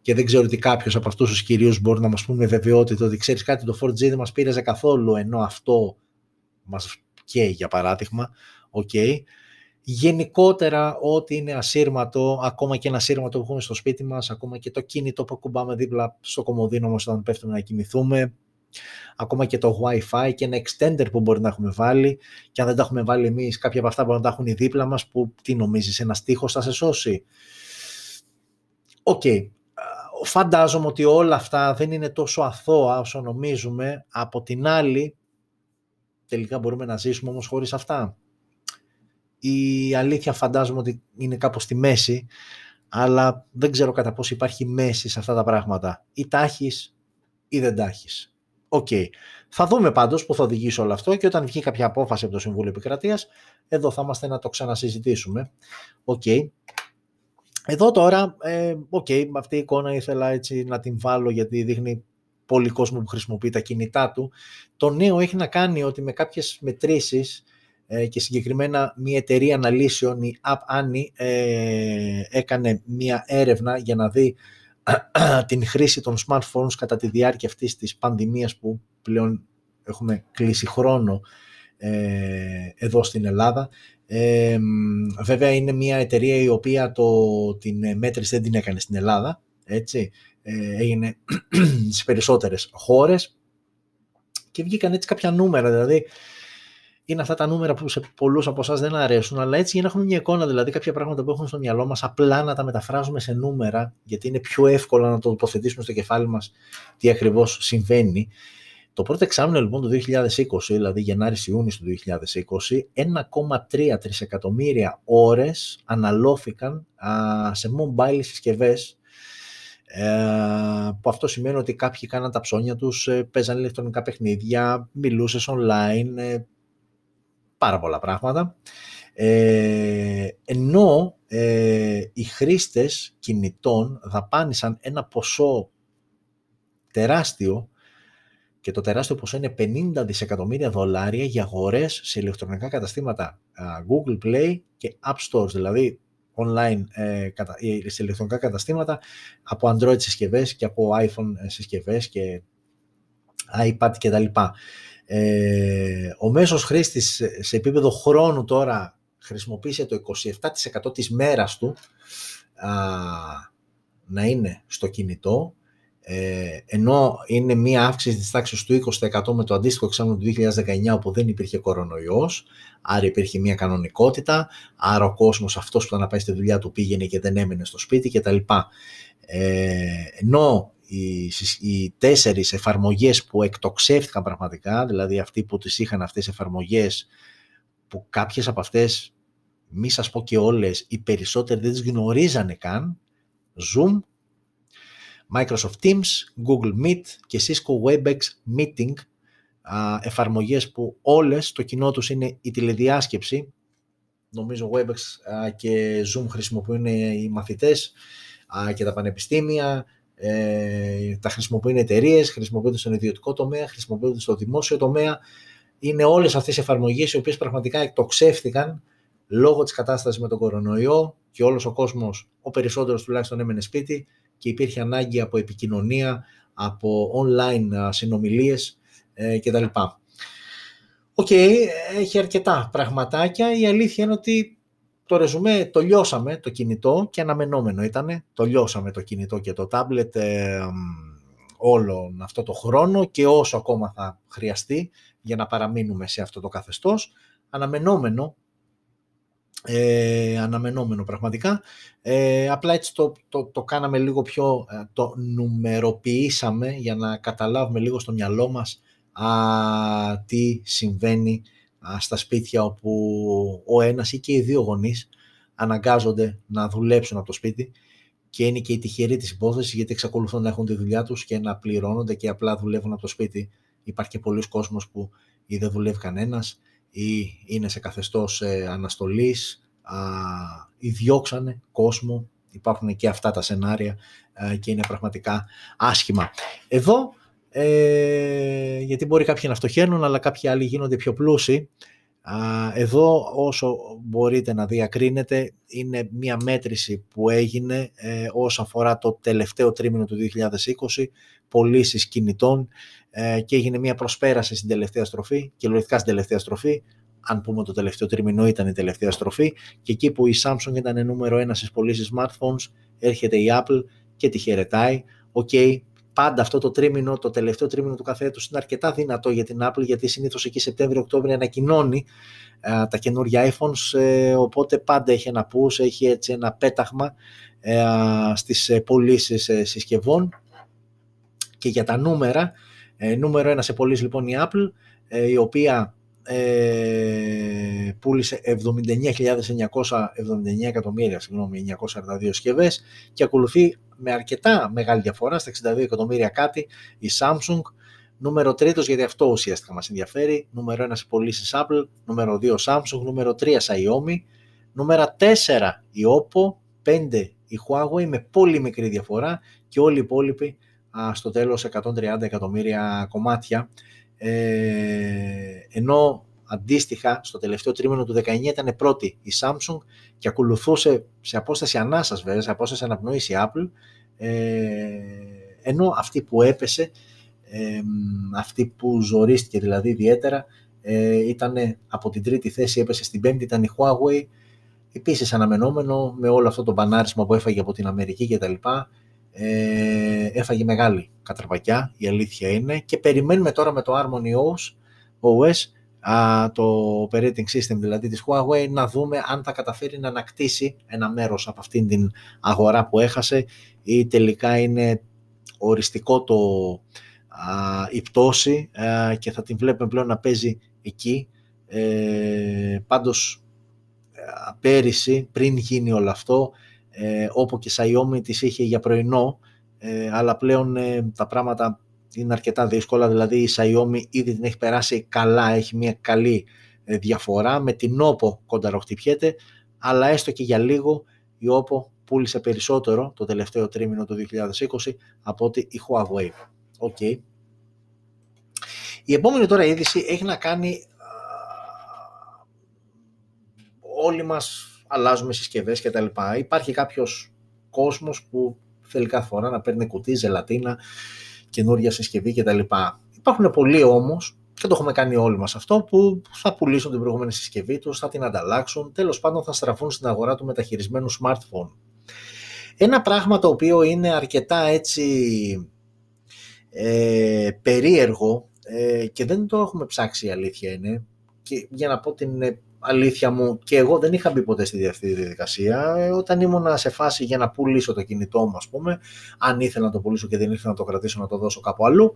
και δεν ξέρω ότι κάποιος από αυτούς τους κυρίους μπορεί να μας πούμε με βεβαιότητα ότι ξέρεις κάτι, το 4G δεν μας πήραζε καθόλου, ενώ αυτό μας καίει για παράδειγμα. Okay. Γενικότερα ό,τι είναι ασύρματο, ακόμα και ένα σύρματο που έχουμε στο σπίτι μας, ακόμα και το κινητό που ακουμπάμε δίπλα στο κομμωδίνο μας όταν πέφτουμε να κοιμηθούμε, ακόμα και το Wi-Fi και ένα extender που μπορεί να έχουμε βάλει, και αν δεν τα έχουμε βάλει εμείς, κάποια από αυτά μπορεί να τα έχουν οι δίπλα μας, που τι νομίζεις, ένας τείχος θα σε σώσει? Οκ. Φαντάζομαι ότι όλα αυτά δεν είναι τόσο αθώα όσο νομίζουμε. Από την άλλη, τελικά μπορούμε να ζήσουμε όμως χωρίς αυτά. Η αλήθεια φαντάζομαι ότι είναι κάπως στη μέση, αλλά δεν ξέρω κατά πόσο υπάρχει μέση σε αυτά τα πράγματα. Ή τα έχεις ή δεν τα έχεις. Okay. Θα δούμε πάντως που θα οδηγήσει όλο αυτό, και όταν βγει κάποια απόφαση από το Συμβούλιο Επικρατείας, εδώ θα είμαστε να το ξανασυζητήσουμε. Okay. Εδώ τώρα, αυτή η εικόνα ήθελα έτσι να την βάλω, γιατί δείχνει πολύ κόσμο που χρησιμοποιεί τα κινητά του. Το νέο έχει να κάνει ότι με κάποιες μετρήσεις, και συγκεκριμένα μια εταιρεία αναλύσεων, η App Annie, έκανε μια έρευνα για να δει την χρήση των smartphones κατά τη διάρκεια αυτής της πανδημίας, που πλέον έχουμε κλείσει χρόνο εδώ στην Ελλάδα. Βέβαια είναι μια εταιρεία η οποία την μέτρηση δεν την έκανε στην Ελλάδα, έτσι, έγινε στις περισσότερες χώρες και βγήκαν έτσι κάποια νούμερα, δηλαδή είναι αυτά τα νούμερα που σε πολλούς από εσάς δεν αρέσουν, αλλά έτσι για να έχουμε μια εικόνα, δηλαδή κάποια πράγματα που έχουμε στο μυαλό μας απλά να τα μεταφράζουμε σε νούμερα, γιατί είναι πιο εύκολο να το τοποθετήσουμε στο κεφάλι μας τι ακριβώς συμβαίνει. Το πρώτο εξάμηνο λοιπόν του 2020, δηλαδή Γενάρης-Ιούνης του 2020, 1,3 τρισεκατομμύρια ώρες αναλώθηκαν σε mobile συσκευές, που αυτό σημαίνει ότι κάποιοι κάναν τα ψώνια τους, παίζαν ηλεκτρονικά παιχνίδια, μιλούσες online, πάρα πολλά πράγματα, ενώ οι χρήστες κινητών δαπάνησαν ένα ποσό τεράστιο, και το τεράστιο ποσό είναι $50 δισεκατομμύρια για αγορές σε ηλεκτρονικά καταστήματα Google Play και App Stores, δηλαδή online, σε ηλεκτρονικά καταστήματα από Android συσκευές και από iPhone συσκευές και iPad κτλ. Ο μέσος χρήστης σε επίπεδο χρόνου τώρα χρησιμοποίησε το 27% της μέρας του να είναι στο κινητό, ενώ είναι μία αύξηση της τάξης του 20% με το αντίστοιχο εξάμηνο του 2019, όπου δεν υπήρχε κορονοϊός, άρα υπήρχε μία κανονικότητα, άρα ο κόσμος αυτός που ήταν να πάει στη δουλειά του πήγαινε και δεν έμενε στο σπίτι κτλ. Ενώ οι 4 εφαρμογές που εκτοξεύτηκαν πραγματικά, δηλαδή αυτοί που τις είχαν αυτές οι εφαρμογές, που κάποιες από αυτές, μη σας πω και όλες, οι περισσότεροι δεν τις γνωρίζανε καν, Zoom, Microsoft Teams, Google Meet και Cisco Webex Meeting, εφαρμογές που όλες το κοινό τους είναι η τηλεδιάσκεψη, νομίζω Webex και Zoom χρησιμοποιούν οι μαθητές και τα πανεπιστήμια, τα χρησιμοποιούν εταιρείες, χρησιμοποιούνται στον ιδιωτικό τομέα, χρησιμοποιούνται στο δημόσιο τομέα. Είναι όλες αυτές οι εφαρμογές οι οποίες πραγματικά εκτοξεύτηκαν λόγω της κατάστασης με τον κορονοϊό, και όλος ο κόσμος, ο περισσότερος τουλάχιστον, έμενε σπίτι και υπήρχε ανάγκη από επικοινωνία, από online συνομιλίες κτλ. Οκ, έχει αρκετά πραγματάκια. Η αλήθεια είναι ότι το ρεζουμέ το λιώσαμε το κινητό, και αναμενόμενο ήταν, το λιώσαμε το κινητό και το τάμπλετ όλο αυτό το χρόνο και όσο ακόμα θα χρειαστεί για να παραμείνουμε σε αυτό το καθεστώς. Αναμενόμενο πραγματικά. Απλά έτσι το κάναμε λίγο πιο, το νουμεροποιήσαμε για να καταλάβουμε λίγο στο μυαλό μας τι συμβαίνει στα σπίτια όπου ο ένας ή και οι δύο γονείς αναγκάζονται να δουλέψουν από το σπίτι, και είναι και η τυχερή της υπόθεσης, γιατί εξακολουθούν να έχουν τη δουλειά τους και να πληρώνονται και απλά δουλεύουν από το σπίτι. Υπάρχει και πολλοί κόσμος που ή δεν δουλεύει κανένας ή είναι σε καθεστώς αναστολής, ή διώξανε κόσμο, υπάρχουν και αυτά τα σενάρια, και είναι πραγματικά άσχημα. Εδώ γιατί μπορεί κάποιοι να φτωχαίνουν, αλλά κάποιοι άλλοι γίνονται πιο πλούσιοι. Εδώ όσο μπορείτε να διακρίνετε είναι μια μέτρηση που έγινε όσον αφορά το τελευταίο τρίμηνο του 2020, πωλήσεις κινητών, και έγινε μια προσπέραση στην τελευταία στροφή, κυριολεκτικά στην τελευταία στροφή, αν πούμε το τελευταίο τρίμηνο ήταν η τελευταία στροφή, και εκεί που η Samsung ήταν νούμερο 1 στις πωλήσεις smartphones, έρχεται η Apple και τη χαιρετάει. Okay, πάντα αυτό το τρίμηνο, το τελευταίο τρίμηνο του κάθε έτους είναι αρκετά δυνατό για την Apple, γιατί συνήθως εκεί Σεπτέμβριο-Οκτώβριο ανακοινώνει τα καινούργια iPhones, οπότε πάντα έχει ένα push, έχει έτσι ένα πέταγμα στις πωλήσεις συσκευών. Και για τα νούμερα, νούμερο 1 σε πωλήσεις λοιπόν η Apple, η οποία πούλησε 79.979 εκατομμύρια, συγγνώμη, 942 συσκευές, και ακολουθεί με αρκετά μεγάλη διαφορά, στα 62 εκατομμύρια κάτι, η Samsung, νούμερο 3, γιατί αυτό ουσιαστικά μας ενδιαφέρει, νούμερο 1 σε πωλήσεις Apple, νούμερο 2 Samsung, νούμερο 3 Xiaomi, νούμερα 4 η Oppo, 5 η Huawei, με πολύ μικρή διαφορά, και όλοι οι υπόλοιποι στο τέλος 130 εκατομμύρια κομμάτια. Ενώ αντίστοιχα στο τελευταίο τρίμηνο του 19 ήταν πρώτη η Samsung και ακολουθούσε σε απόσταση ανάσας, βέβαια, σε απόσταση αναπνοής η Apple, ενώ αυτή που έπεσε, αυτή που ζορίστηκε δηλαδή ιδιαίτερα, ήταν από την τρίτη θέση, έπεσε στην πέμπτη, ήταν η Huawei, επίσης αναμενόμενο με όλο αυτό το μπανάρισμα που έφαγε από την Αμερική κτλ. Έφαγε μεγάλη κατραπακιά, η αλήθεια είναι, και περιμένουμε τώρα με το Harmony OS, το operating system δηλαδή της Huawei, να δούμε αν θα καταφέρει να ανακτήσει ένα μέρος από αυτήν την αγορά που έχασε, ή τελικά είναι οριστικό το η πτώση και θα την βλέπουμε πλέον να παίζει εκεί. Πάντως πέρυσι, πριν γίνει όλο αυτό, όπου και Xiaomi τις είχε για πρωινό, αλλά πλέον τα πράγματα είναι αρκετά δύσκολα, δηλαδή η Xiaomi ήδη την έχει περάσει καλά, έχει μια καλή διαφορά, με την Oppo κονταροχτυπιέται, αλλά έστω και για λίγο η Oppo πούλησε περισσότερο το τελευταίο τρίμηνο του 2020 από ότι η Huawei. Okay. Η επόμενη τώρα είδηση έχει να κάνει, όλοι μας αλλάζουμε συσκευές κτλ. Υπάρχει κάποιος κόσμος που θέλει κάθε φορά να παίρνει κουτί, ζελατίνα, καινούργια συσκευή κτλ. Υπάρχουν πολλοί όμως, και το έχουμε κάνει όλοι μας αυτό, που θα πουλήσουν την προηγούμενη συσκευή τους, θα την ανταλλάξουν, τέλος πάντων θα στραφούν στην αγορά του μεταχειρισμένου smartphone. Ένα πράγμα το οποίο είναι αρκετά έτσι περίεργο, και δεν το έχουμε ψάξει, η αλήθεια είναι, και για να πω την αλήθεια μου, και εγώ δεν είχα μπει ποτέ στη διαδικασία. Όταν ήμουνα σε φάση για να πουλήσω το κινητό μου, ας πούμε, αν ήθελα να το πουλήσω και δεν ήθελα να το κρατήσω, να το δώσω κάπου αλλού,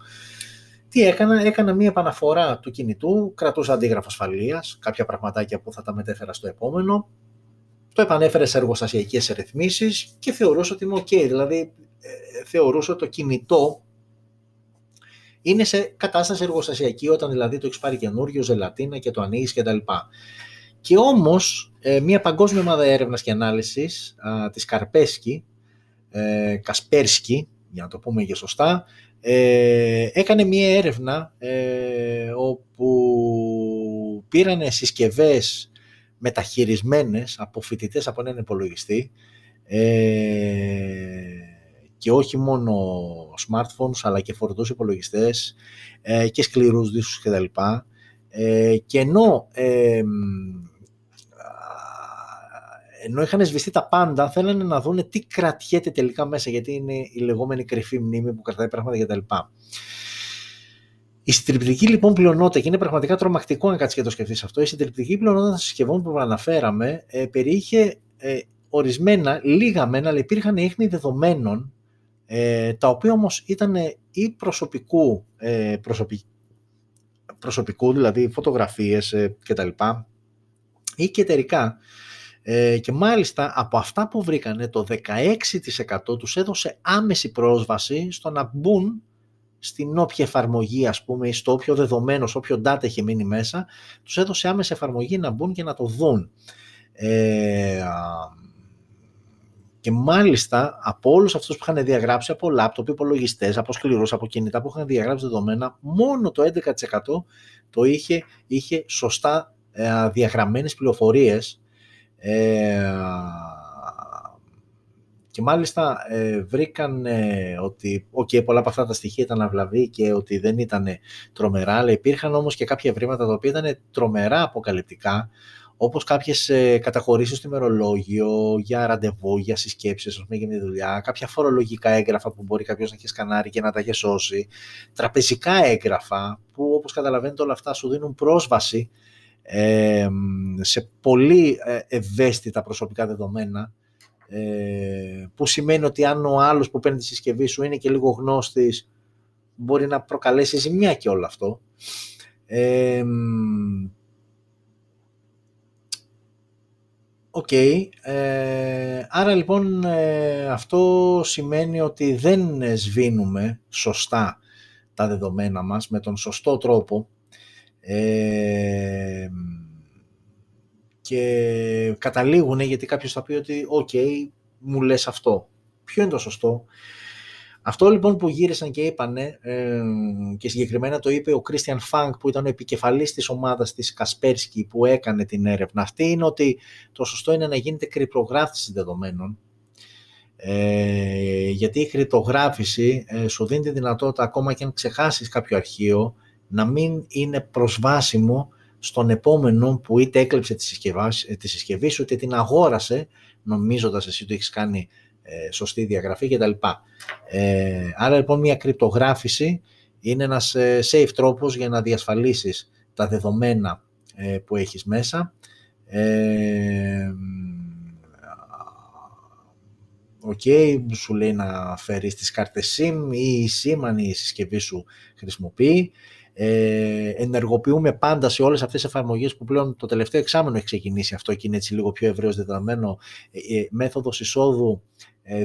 τι έκανα? Έκανα μία επαναφορά του κινητού, κρατούσα αντίγραφα ασφαλείας, κάποια πραγματάκια που θα τα μετέφερα στο επόμενο, το επανέφερε σε εργοστασιακές ρυθμίσεις και θεωρούσα ότι είμαι ok, δηλαδή θεωρούσα το κινητό είναι σε κατάσταση εργοστασιακή, όταν δηλαδή το έχεις πάρει καινούριο, ζελατίνα, και το ανοίγεις κτλ. Και όμως, μια παγκόσμια ομάδα έρευνας και ανάλυσης της Κασπέρσκι, για να το πούμε και σωστά, έκανε μια έρευνα όπου πήρανε συσκευές μεταχειρισμένες από φοιτητές από έναν υπολογιστή, και όχι μόνο smartphones, αλλά και φορητούς υπολογιστές και σκληρούς δίσκους κτλ. Και ενώ είχαν σβηστεί τα πάντα, θέλανε να δούνε τι κρατιέται τελικά μέσα, γιατί είναι η λεγόμενη κρυφή μνήμη που κρατάει πράγματα κτλ. Η συντριπτική λοιπόν πλειονότητα, και είναι πραγματικά τρομακτικό να κάτσεις και το σκεφτείς αυτό, η συντριπτική πλειονότητα των συσκευών που αναφέραμε περιείχε ορισμένα, λίγα μένα, αλλά υπήρχαν ίχνη δεδομένων, τα οποία όμως ήταν ή προσωπικού, δηλαδή φωτογραφίες κτλ, ή και εταιρικά. Και μάλιστα από αυτά που βρήκανε, το 16% τους έδωσε άμεση πρόσβαση στο να μπουν στην όποια εφαρμογή, ας πούμε, ή στο όποιο δεδομένο, στο όποιο data έχει μείνει μέσα, τους έδωσε άμεση εφαρμογή να μπουν και να το δουν. Και μάλιστα από όλους αυτούς που είχαν διαγράψει από λάπτοπ, υπολογιστές, από σκληρούς, από κινητά που είχαν διαγράψει δεδομένα, μόνο το 11% το είχε σωστά διαγραμμένες πληροφορίες. Και μάλιστα βρήκαν ότι πολλά από αυτά τα στοιχεία ήταν αυλαβή και ότι δεν ήταν τρομερά, αλλά υπήρχαν όμως και κάποια ευρήματα τα οποία ήταν τρομερά αποκαλυπτικά, όπως κάποιες καταχωρήσεις στο ημερολόγιο, για ραντεβού, για συσκέψεις, ας πούμε, για μια δουλειά, κάποια φορολογικά έγγραφα που μπορεί κάποιος να έχει σκανάρει και να τα έχει σώσει, τραπεζικά έγγραφα που, όπως καταλαβαίνετε, όλα αυτά σου δίνουν πρόσβαση σε πολύ ευαίσθητα προσωπικά δεδομένα, που σημαίνει ότι αν ο άλλος που παίρνει τη συσκευή σου είναι και λίγο γνώστης, μπορεί να προκαλέσει ζημιά και όλο αυτό. Άρα λοιπόν αυτό σημαίνει ότι δεν σβήνουμε σωστά τα δεδομένα μας με τον σωστό τρόπο, και καταλήγουν γιατί κάποιος θα πει ότι μου λες αυτό. Ποιο είναι το σωστό? Αυτό λοιπόν που γύρισαν και είπανε, και συγκεκριμένα το είπε ο Christian Funk, που ήταν ο επικεφαλής της ομάδας της Κασπέρσκι που έκανε την έρευνα αυτή, είναι ότι το σωστό είναι να γίνεται κρυπτογράφηση δεδομένων, γιατί η κρυπτογράφηση σου δίνει τη δυνατότητα, ακόμα και αν ξεχάσεις κάποιο αρχείο, να μην είναι προσβάσιμο στον επόμενο που είτε έκλεψε τη συσκευή σου, είτε την αγόρασε, νομίζοντας εσύ το έχεις κάνει σωστή διαγραφή κτλ. Άρα λοιπόν μια κρυπτογράφηση είναι ένας safe τρόπος για να διασφαλίσεις τα δεδομένα που έχεις μέσα. Σου λέει να φέρεις τις κάρτες SIM ή η SIM αν η συσκευή σου χρησιμοποιεί. Ενεργοποιούμε πάντα σε όλες αυτές τις εφαρμογές που πλέον το τελευταίο εξάμηνο έχει ξεκινήσει αυτό και είναι έτσι λίγο πιο ευρέως δεδομένο, μέθοδος εισόδου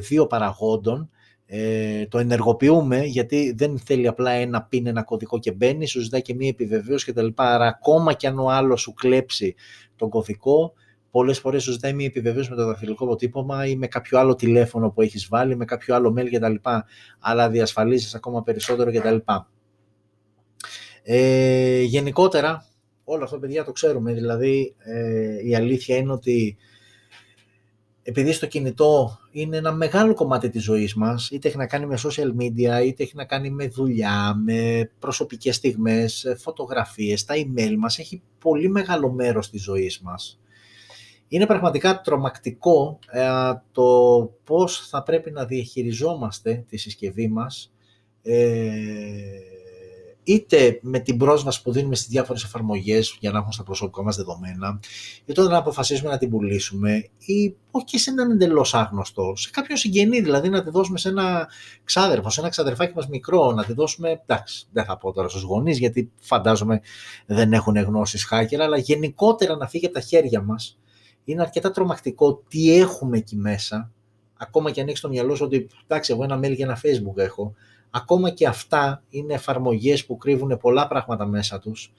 δύο παραγόντων. Το ενεργοποιούμε γιατί δεν θέλει απλά ένα πιν, ένα κωδικό και μπαίνει, σου ζητάει και μία επιβεβαίωση και τα λοιπά. Άρα ακόμα κι αν ο άλλος σου κλέψει τον κωδικό, πολλές φορές σου ζητάει μία επιβεβαίωση με το δαχτυλικό αποτύπωμα ή με κάποιο άλλο τηλέφωνο που έχεις βάλει, με κάποιο άλλο mail κτλ. Αλλά διασφαλίζεις ακόμα περισσότερο κτλ. Γενικότερα, όλο αυτό, παιδιά, το ξέρουμε. Δηλαδή, η αλήθεια είναι ότι επειδή στο κινητό είναι ένα μεγάλο κομμάτι της ζωής μας, είτε έχει να κάνει με social media, είτε έχει να κάνει με δουλειά, με προσωπικές στιγμές, φωτογραφίες, τα email μας, έχει πολύ μεγάλο μέρος της ζωής μας. Είναι πραγματικά τρομακτικό το πώς θα πρέπει να διαχειριζόμαστε τη συσκευή μας, είτε με την πρόσβαση που δίνουμε στις διάφορες εφαρμογές για να έχουν στα προσωπικά μας δεδομένα, ή τότε να αποφασίσουμε να την πουλήσουμε, ή όχι και σε έναν εντελώς άγνωστο, σε κάποιον συγγενή, δηλαδή να τη δώσουμε σε ένα ξάδερφο, σε ένα ξαδερφάκι μας μικρό, να τη δώσουμε, εντάξει, δεν θα πω τώρα στους γονείς, γιατί φαντάζομαι δεν έχουν γνώσεις hacker, αλλά γενικότερα να φύγει από τα χέρια μας. Είναι αρκετά τρομακτικό τι έχουμε εκεί μέσα, ακόμα και αν έχεις στο μυαλό σου ότι εντάξει, εγώ ένα mail και ένα Facebook έχω. Ακόμα και αυτά είναι εφαρμογές που κρύβουν πολλά πράγματα μέσα τους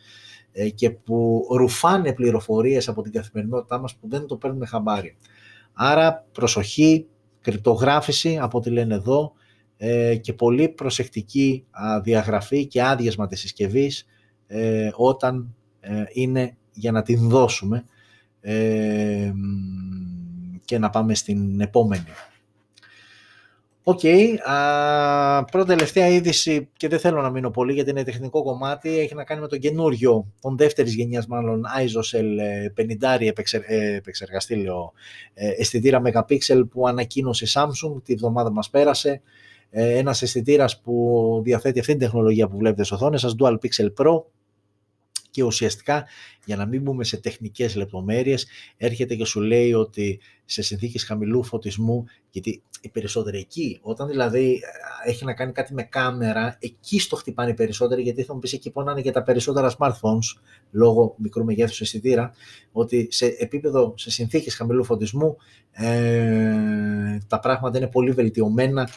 και που ρουφάνε πληροφορίες από την καθημερινότητά μας που δεν το παίρνουμε χαμπάρι. Άρα προσοχή, κρυπτογράφηση από ό,τι λένε εδώ, και πολύ προσεκτική διαγραφή και άδειασμα της συσκευής όταν είναι για να την δώσουμε, και να πάμε στην επόμενη. Πρώτη τελευταία είδηση, και δεν θέλω να μείνω πολύ γιατί είναι τεχνικό κομμάτι, έχει να κάνει με τον καινούριο, τον δεύτερης γενιάς μάλλον, ISOCELL 50 επεξεργαστή, λέω, αισθητήρα Megapixel που ανακοίνωσε η Samsung τη βδομάδα μας πέρασε. Ένας αισθητήρας που διαθέτει αυτή την τεχνολογία που βλέπετε στις οθόνες σας, Dual Pixel Pro, και ουσιαστικά, για να μην μπούμε σε τεχνικές λεπτομέρειες, έρχεται και σου λέει ότι σε συνθήκες χαμηλού φωτισμού, γιατί οι περισσότεροι εκεί, όταν δηλαδή έχει να κάνει κάτι με κάμερα, εκεί στο χτυπάνε οι περισσότεροι, γιατί θα μου πεις εκεί πονάνε και τα περισσότερα smartphones, λόγω μικρού μεγέθους αισθητήρα, ότι σε συνθήκες χαμηλού φωτισμού τα πράγματα είναι πολύ βελτιωμένα,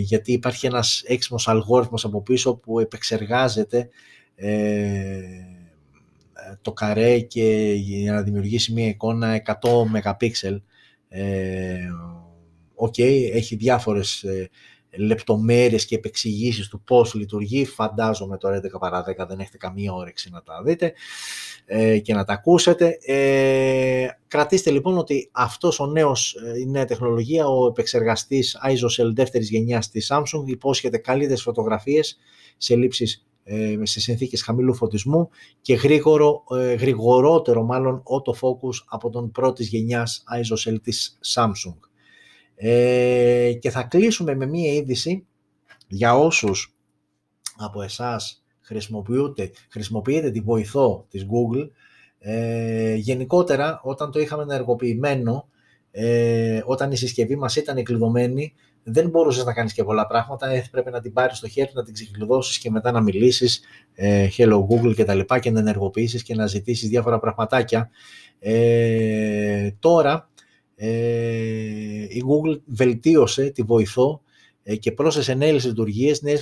γιατί υπάρχει ένας έξυπνος αλγόριθμος από πίσω που επεξεργάζεται το καρέ και για να δημιουργήσει μία εικόνα 100 MP έχει διάφορες λεπτομέρειες και επεξηγήσεις του πώς λειτουργεί. Φαντάζομαι τώρα 11 παρά 10, δεν έχετε καμία όρεξη να τα δείτε και να τα ακούσετε. Κρατήστε λοιπόν ότι αυτός η νέα τεχνολογία, ο επεξεργαστής ISO Cell δεύτερης γενιάς της Samsung, υπόσχεται καλύτερες φωτογραφίες σε λήψεις σε συνθήκες χαμηλού φωτισμού και γρηγορότερο autofocus από τον πρώτης γενιάς ISO Cell της Samsung. Και θα κλείσουμε με μία είδηση για όσους από εσάς χρησιμοποιείτε τη βοηθό της Google. Γενικότερα, όταν το είχαμε ενεργοποιημένο, όταν η συσκευή μας ήταν κλειδωμένη, δεν μπορούσες να κάνεις και πολλά πράγματα. Πρέπει να την πάρεις στο χέρι, να την ξεκλειδώσεις και μετά να μιλήσεις Hello Google και τα λοιπά, και να ενεργοποιήσεις και να ζητήσεις διάφορα πραγματάκια. Τώρα η Google βελτίωσε τη βοηθό και πρόσθεσε νέες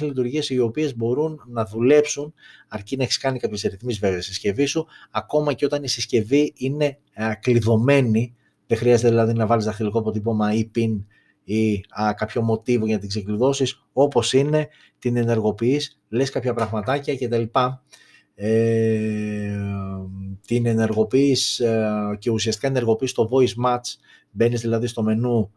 λειτουργίες οι οποίες μπορούν να δουλέψουν αρκεί να έχεις κάνει κάποιες ρυθμίσεις βέβαια στη συσκευή σου, ακόμα και όταν η συσκευή είναι κλειδωμένη. Δεν χρειάζεται δηλαδή να βάλεις δαχτυλικό αποτύπωμα ή pin ή κάποιο μοτίβο για να την ξεκλειδώσεις. Όπως είναι, την ενεργοποιείς, λες κάποια πραγματάκια και τα λοιπά. Την ενεργοποιείς και ουσιαστικά ενεργοποιείς το voice match. Μπαίνεις δηλαδή στο μενού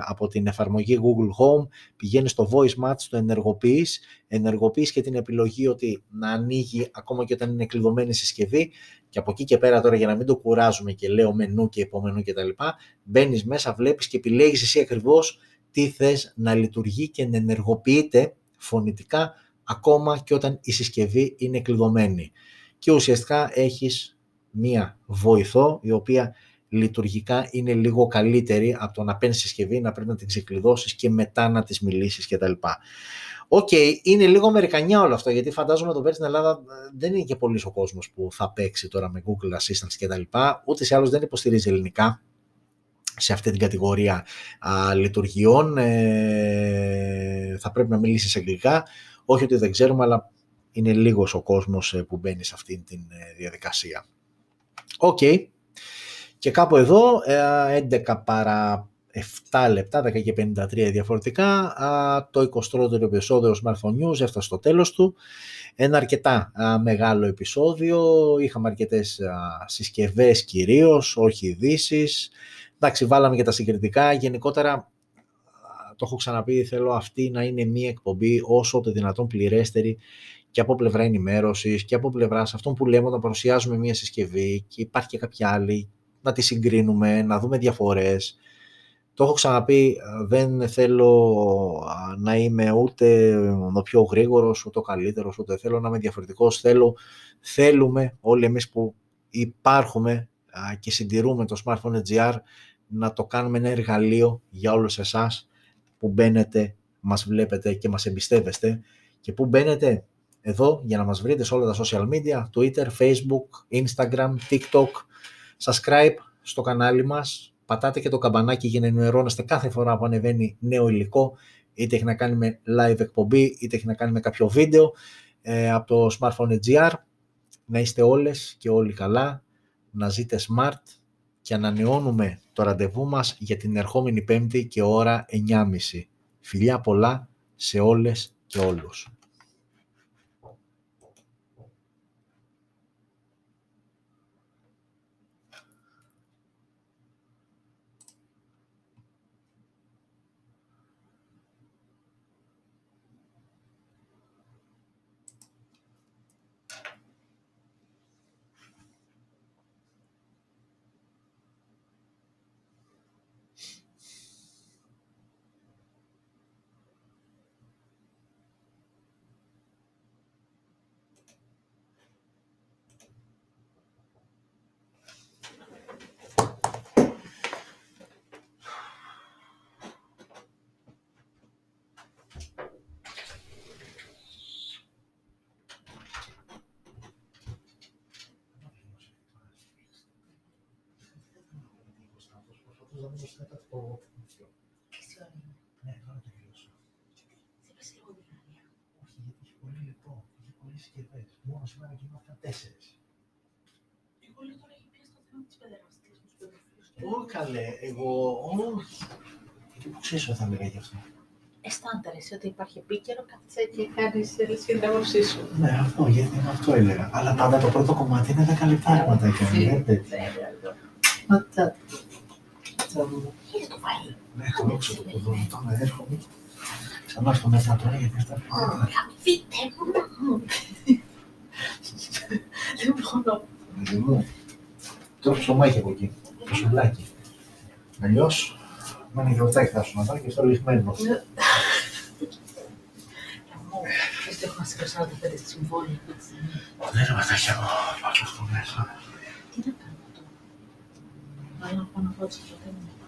από την εφαρμογή Google Home, πηγαίνεις στο voice match, το ενεργοποιείς και την επιλογή ότι να ανοίγει ακόμα και όταν είναι κλειδωμένη η συσκευή, και από εκεί και πέρα τώρα, για να μην το κουράζουμε και λέω μενού και υπομενού και τα λοιπά, μπαίνεις μέσα, βλέπεις και επιλέγεις εσύ ακριβώς τι θες να λειτουργεί και να ενεργοποιείται φωνητικά ακόμα και όταν η συσκευή είναι κλειδωμένη. Και ουσιαστικά έχεις μία βοηθό η οποία λειτουργικά είναι λίγο καλύτερη από το να παίρνεις συσκευή, να πρέπει να την ξεκλειδώσεις και μετά να της μιλήσεις κτλ. Είναι λίγο αμερικανιά όλο αυτό, γιατί φαντάζομαι το παίρνεις στην Ελλάδα, δεν είναι και πολλής ο κόσμος που θα παίξει τώρα με Google Assistant κτλ. Ούτε σε άλλους δεν υποστηρίζει ελληνικά σε αυτή την κατηγορία λειτουργιών. Θα πρέπει να μιλήσεις αγγλικά. Όχι ότι δεν ξέρουμε, αλλά είναι λίγος ο κόσμος που μπαίνει σε αυτή τη διαδικασία. Και κάπου εδώ, 11 παρά 7 λεπτά, 10 και 53 διαφορετικά, το 23ο επεισόδιο Smartphone News έφτασε στο τέλος του. Ένα αρκετά μεγάλο επεισόδιο, είχαμε αρκετές συσκευές κυρίως, όχι ειδήσεις. Εντάξει, βάλαμε και τα συγκριτικά. Γενικότερα, το έχω ξαναπεί, θέλω αυτή να είναι μία εκπομπή όσο το δυνατόν πληρέστερη και από πλευρά ενημέρωσης και από πλευρά αυτών που λέμε όταν παρουσιάζουμε μία συσκευή και υπάρχει και κάποια άλλη, να τη συγκρίνουμε, να δούμε διαφορές. Το έχω ξαναπεί, δεν θέλω να είμαι ούτε ο πιο γρήγορος, ούτε ο καλύτερος, ούτε θέλω να είμαι διαφορετικός. Θέλουμε όλοι εμείς που υπάρχουμε και συντηρούμε το Smartphone GR να το κάνουμε ένα εργαλείο για όλους εσάς που μπαίνετε, μας βλέπετε και μας εμπιστεύεστε, και που μπαίνετε εδώ για να μας βρείτε σε όλα τα social media, Twitter, Facebook, Instagram, TikTok. Subscribe στο κανάλι μας, πατάτε και το καμπανάκι για να ενημερώνεστε κάθε φορά που ανεβαίνει νέο υλικό, είτε έχει να κάνει με live εκπομπή, είτε έχει να κάνει με κάποιο βίντεο από το Smartphone GR. Να είστε όλες και όλοι καλά, να ζείτε smart, και ανανεώνουμε το ραντεβού μας για την ερχόμενη Πέμπτη και ώρα 9:30. Φιλιά πολλά σε όλες και όλους. Μόνο σήμερα και αυτά 4. Εγώ λέω τώρα έχει πιάσει το θέμα της παιδεραστίας, τους παιδοφίλους και Ω, καλέ, εγώ όχι. Και που ξέρεις ότι θα μιλάει γι' αυτό. Αισθάνεται εσύ ότι υπάρχει επίκαιρο, κάτσε και κάνεις τη συνταγωσή σου. Ναι, αυτό, γιατί είναι αυτό έλεγα. Αλλά πάντα το πρώτο κομμάτι είναι 10 λεπτάρματα και βλέπετε. Ματσά. Έχεις το βάλει. Ναι, το δόξω το κουδούνι, τώρα έρχομαι. Ξανά στο μέσα τώρα, γιατί αυτά πράγματα. Καβίτε μου. Δεν βγονώ. Μου. Τώρα ψωμάκι από εκεί, το σουβλάκι. Αλλιώς, με ένα γιορτάκι θα σου να πάρει και στο λιγμένο. Ξέρεις τι έχω να σηκώσω να το φέρεις τη συμβόλη. Δεν είμαι τα χιαγώ, βάλω στο μέσα. Τι να κάνω τώρα. Βάλω πάνω από το τσιχωτέ μου.